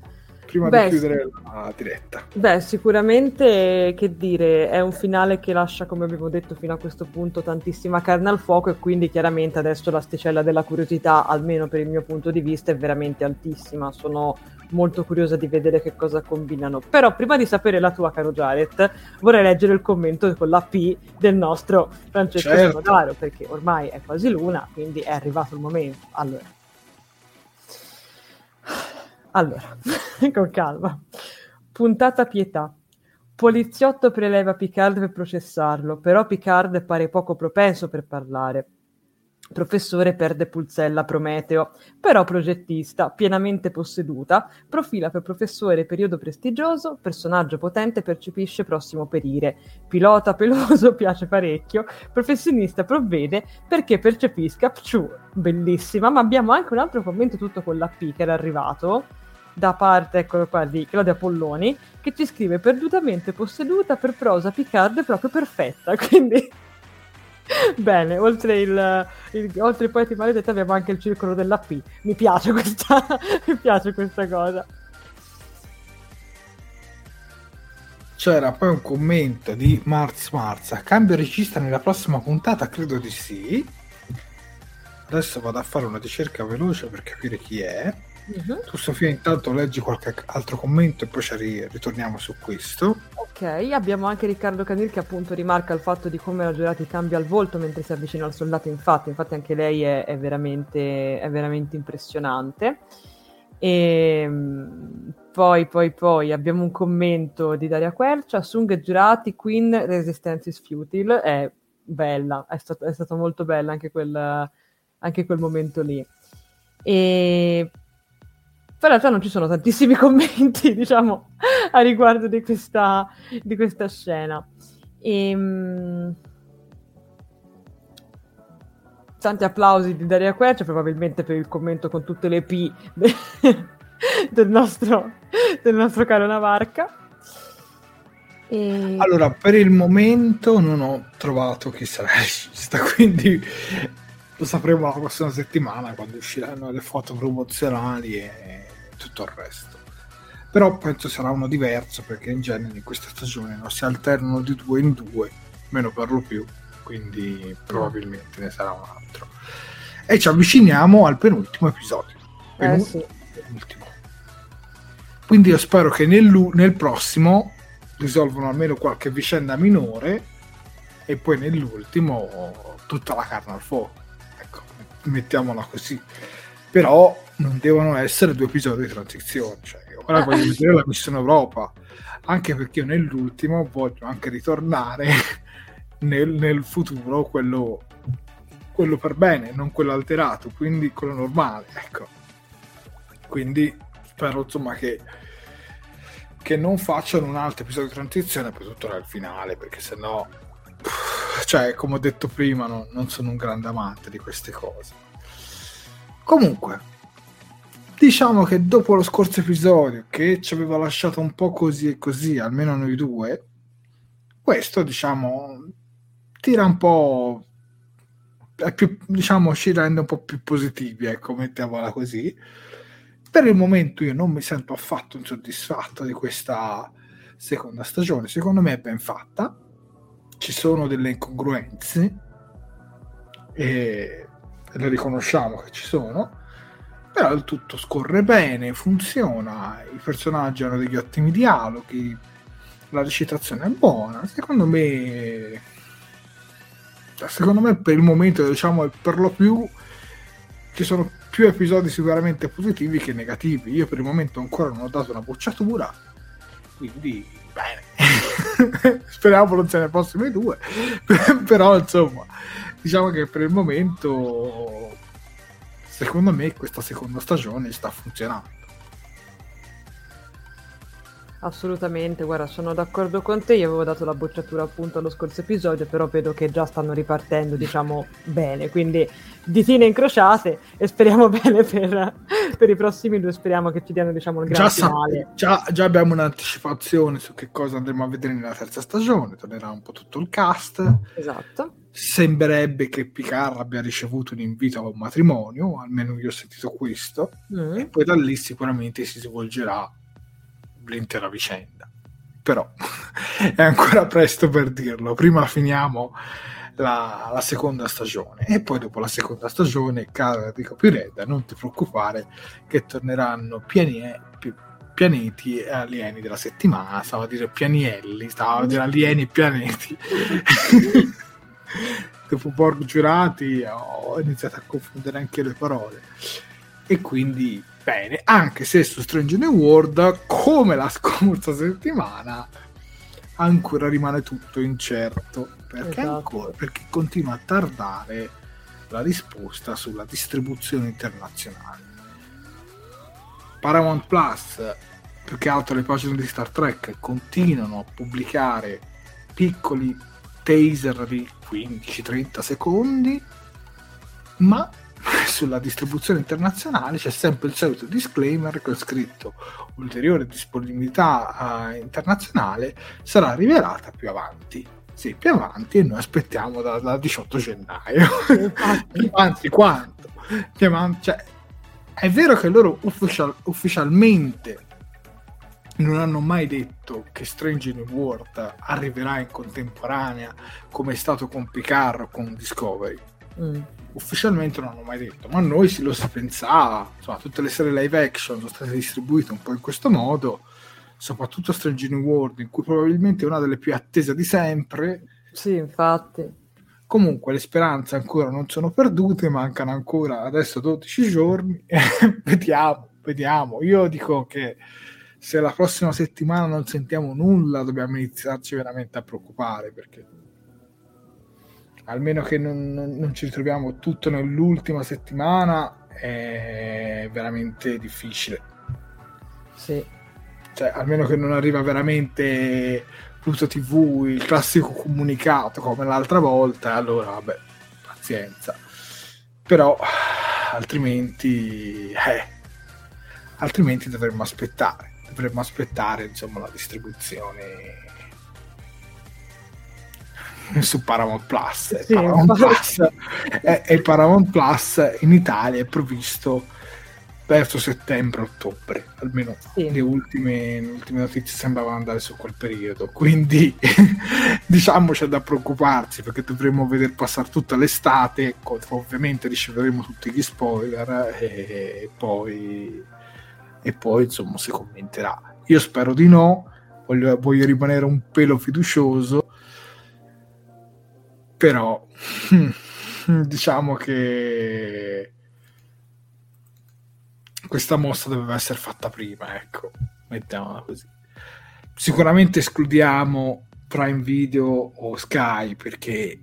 prima di chiudere la diretta? Sicuramente, che dire, è un finale che lascia, come abbiamo detto fino a questo punto, tantissima carne al fuoco, e quindi chiaramente adesso l'asticella della curiosità, almeno per il mio punto di vista, è veramente altissima. Sono molto curiosa di vedere che cosa combinano, però prima di sapere la tua, caro Jared, vorrei leggere il commento con la P del nostro Francesco Savadaro, perché ormai è quasi l'una, quindi è arrivato il momento. Allora, con calma. Puntata pietà. Poliziotto preleva Picard per processarlo, però Picard pare poco propenso per parlare. Professore perde Pulzella Prometeo, però progettista, pienamente posseduta, profila per professore periodo prestigioso, personaggio potente percepisce prossimo perire. Pilota peloso piace parecchio, professionista provvede perché percepisca pciù. Bellissima, ma abbiamo anche un altro commento tutto con la P che era arrivato da parte, eccolo qua, di Claudia Polloni, che ci scrive perdutamente posseduta per prosa Picard proprio perfetta, quindi... Bene, oltre i poeti maledetti abbiamo anche il circolo della P. Mi piace questa cosa. C'era poi un commento di Marz Marza: cambio regista nella prossima puntata? Credo di sì. Adesso vado a fare una ricerca veloce per capire chi è. Tu Sofia intanto leggi qualche altro commento e poi ci ritorniamo su questo. Ok, abbiamo anche Riccardo Canil che appunto rimarca il fatto di come la Jurati cambia il volto mentre si avvicina al soldato. Infatti anche lei è veramente impressionante. E poi abbiamo un commento di Daria Quercia: Soong e Jurati, Queen, Resistance is futile. È bella, è stato molto bella anche quel momento lì. E in realtà non ci sono tantissimi commenti, diciamo, a riguardo di questa scena. tanti applausi di Daria Quercia, probabilmente per il commento con tutte le P del nostro caro Navarca. E... Allora, per il momento non ho trovato chi sarà il regista, quindi lo sapremo la prossima settimana quando usciranno le foto promozionali e tutto il resto. Però penso sarà uno diverso, perché in genere in questa stagione non si alternano di due in due, meno per lo più, quindi probabilmente ne sarà un altro. E ci avviciniamo al penultimo episodio. Penultimo. Quindi io spero che nel prossimo risolvono almeno qualche vicenda minore e poi nell'ultimo tutta la carne al fuoco, ecco, mettiamola così. Però non devono essere due episodi di transizione, cioè ora voglio vedere la missione Europa, anche perché io nell'ultimo voglio anche ritornare nel futuro, quello per bene, non quello alterato, quindi quello normale, ecco. Quindi spero, insomma, che non facciano un altro episodio di transizione per tutto il finale, perché sennò, cioè, come ho detto prima, non sono un grande amante di queste cose. Comunque, diciamo che dopo lo scorso episodio, che ci aveva lasciato un po' così e così, almeno noi due, questo, diciamo, tira un po', è più, diciamo, ci rende un po' più positivi, ecco, mettiamola così. Per il momento io non mi sento affatto insoddisfatto di questa seconda stagione, secondo me è ben fatta, ci sono delle incongruenze e le riconosciamo che ci sono, però il tutto scorre bene, funziona, i personaggi hanno degli ottimi dialoghi, la recitazione è buona, secondo me per il momento, diciamo, per lo più ci sono più episodi sicuramente positivi che negativi. Io per il momento ancora non ho dato una bocciatura, quindi bene. Speriamo non se ne prossimi due. Però insomma, diciamo che per il momento secondo me questa seconda stagione sta funzionando. Assolutamente, guarda, sono d'accordo con te. Io avevo dato la bocciatura appunto allo scorso episodio, però vedo che già stanno ripartendo, diciamo, bene, quindi ditine incrociate e speriamo bene per i prossimi due, speriamo che ci diano, diciamo, il gran finale. Già abbiamo un'anticipazione su che cosa andremo a vedere nella terza stagione, tornerà un po' tutto il cast. Esatto. Sembrerebbe che Picard abbia ricevuto un invito a un matrimonio, almeno io ho sentito questo, e poi da lì sicuramente si svolgerà l'intera vicenda, però è ancora presto per dirlo. Prima finiamo la seconda stagione e poi dopo la seconda stagione, cara Enrico Pireda, non ti preoccupare che torneranno pianeti e alieni della settimana. Stavo a dire pianielli, stavo a dire alieni e pianeti. Dopo Borg Jurati ho iniziato a confondere anche le parole, e quindi bene, anche se su Strange New World, come la scorsa settimana, ancora rimane tutto incerto, perché, esatto, perché continua a tardare la risposta sulla distribuzione internazionale. Paramount Plus, più che altro le pagine di Star Trek, continuano a pubblicare piccoli teaser di 15-30 secondi, ma sulla distribuzione internazionale c'è sempre il solito disclaimer con scritto: ulteriore disponibilità internazionale sarà rivelata più avanti. Sì, più avanti, e noi aspettiamo dal 18 gennaio. Anzi, quanto? Cioè, è vero che loro ufficialmente non hanno mai detto che Strange New World arriverà in contemporanea come è stato con Picard o con Discovery. Ufficialmente non hanno mai detto, ma noi si lo si pensava, insomma, tutte le serie live action sono state distribuite un po' in questo modo, soprattutto Strange New World, in cui probabilmente è una delle più attese di sempre. Sì, infatti. Comunque le speranze ancora non sono perdute, mancano ancora adesso 12 giorni, vediamo. Io dico che se la prossima settimana non sentiamo nulla dobbiamo iniziarci veramente a preoccupare, perché almeno che non ci ritroviamo tutto nell'ultima settimana è veramente difficile. Sì. Cioè, almeno che non arriva veramente Pluto TV, il classico comunicato come l'altra volta, allora vabbè, pazienza. però altrimenti dovremmo aspettare insomma la distribuzione su Paramount Plus. Sì, e Paramount Plus in Italia è previsto verso settembre-ottobre, almeno sì. le ultime notizie sembravano andare su quel periodo, quindi diciamo c'è da preoccuparsi, perché dovremmo veder passare tutta l'estate, ovviamente riceveremo tutti gli spoiler e poi insomma si commenterà. Io spero di no, voglio rimanere un pelo fiducioso, però diciamo che questa mossa doveva essere fatta prima, ecco, mettiamola così. Sicuramente escludiamo Prime Video o Sky, perché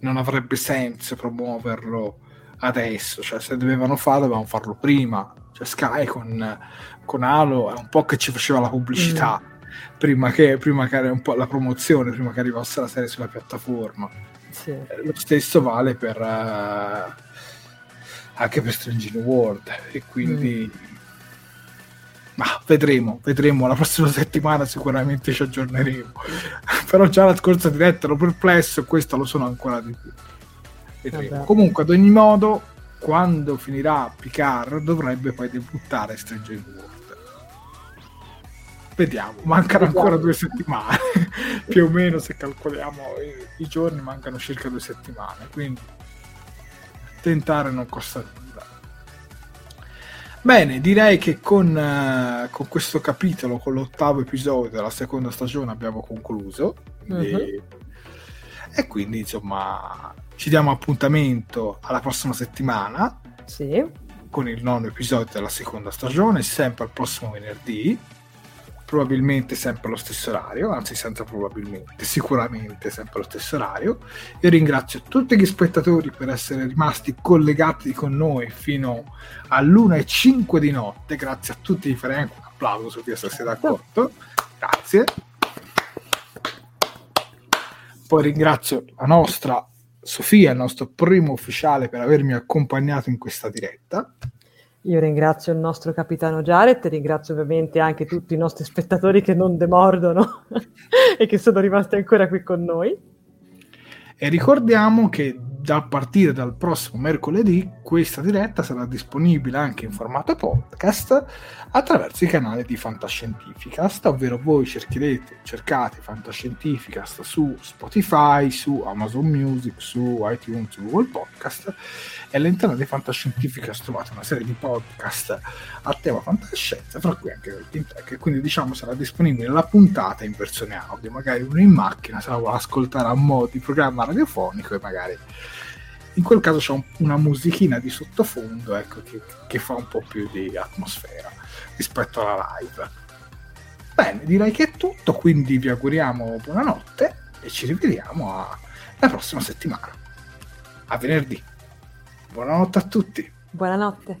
non avrebbe senso promuoverlo adesso, cioè se dovevano farlo prima, cioè Sky con Halo è un po' che ci faceva la pubblicità prima che era un po' la promozione, prima che arrivasse la serie sulla piattaforma. Sì. Lo stesso vale per anche per Strange New World, e quindi ma vedremo la prossima settimana, sicuramente ci aggiorneremo. Però già la scorsa diretta ero perplesso, questa lo sono ancora di più. Vedremo. Comunque ad ogni modo, quando finirà Picard dovrebbe poi debuttare Strange New World. Vediamo, mancano ancora 2 settimane più o meno, se calcoliamo i giorni mancano circa 2 settimane, quindi tentare non costa nulla. Bene, direi che con questo capitolo, con l'8° episodio della 2ª stagione abbiamo concluso, e quindi insomma ci diamo appuntamento alla prossima settimana, sì, con il 9° episodio della 2ª stagione, sempre al prossimo venerdì, probabilmente sempre allo stesso orario, anzi senza probabilmente, sicuramente sempre allo stesso orario. Io ringrazio tutti gli spettatori per essere rimasti collegati con noi fino all'1:05 di notte, grazie a tutti, vi farei anche un applauso, Sofia, se sei d'accordo, grazie. Poi ringrazio la nostra Sofia, il nostro primo ufficiale, per avermi accompagnato in questa diretta. Io ringrazio il nostro capitano Jared, ringrazio ovviamente anche tutti i nostri spettatori che non demordono e che sono rimasti ancora qui con noi. E ricordiamo che a partire dal prossimo mercoledì questa diretta sarà disponibile anche in formato podcast attraverso i canali di Fantascientificast, ovvero voi cercate Fantascientificast su Spotify, su Amazon Music, su iTunes, su Google Podcast, e all'interno di Fantascientificast trovate una serie di podcast a tema fantascienza, fra cui anche Talking Trek, e quindi diciamo sarà disponibile la puntata in versione audio, magari uno in macchina se la vuole ascoltare a mo' di programma radiofonico, e magari in quel caso c'è una musichina di sottofondo, ecco, che fa un po' più di atmosfera rispetto alla live. Bene, direi che è tutto, quindi vi auguriamo buonanotte e ci rivediamo la prossima settimana, a venerdì. Buonanotte a tutti. Buonanotte.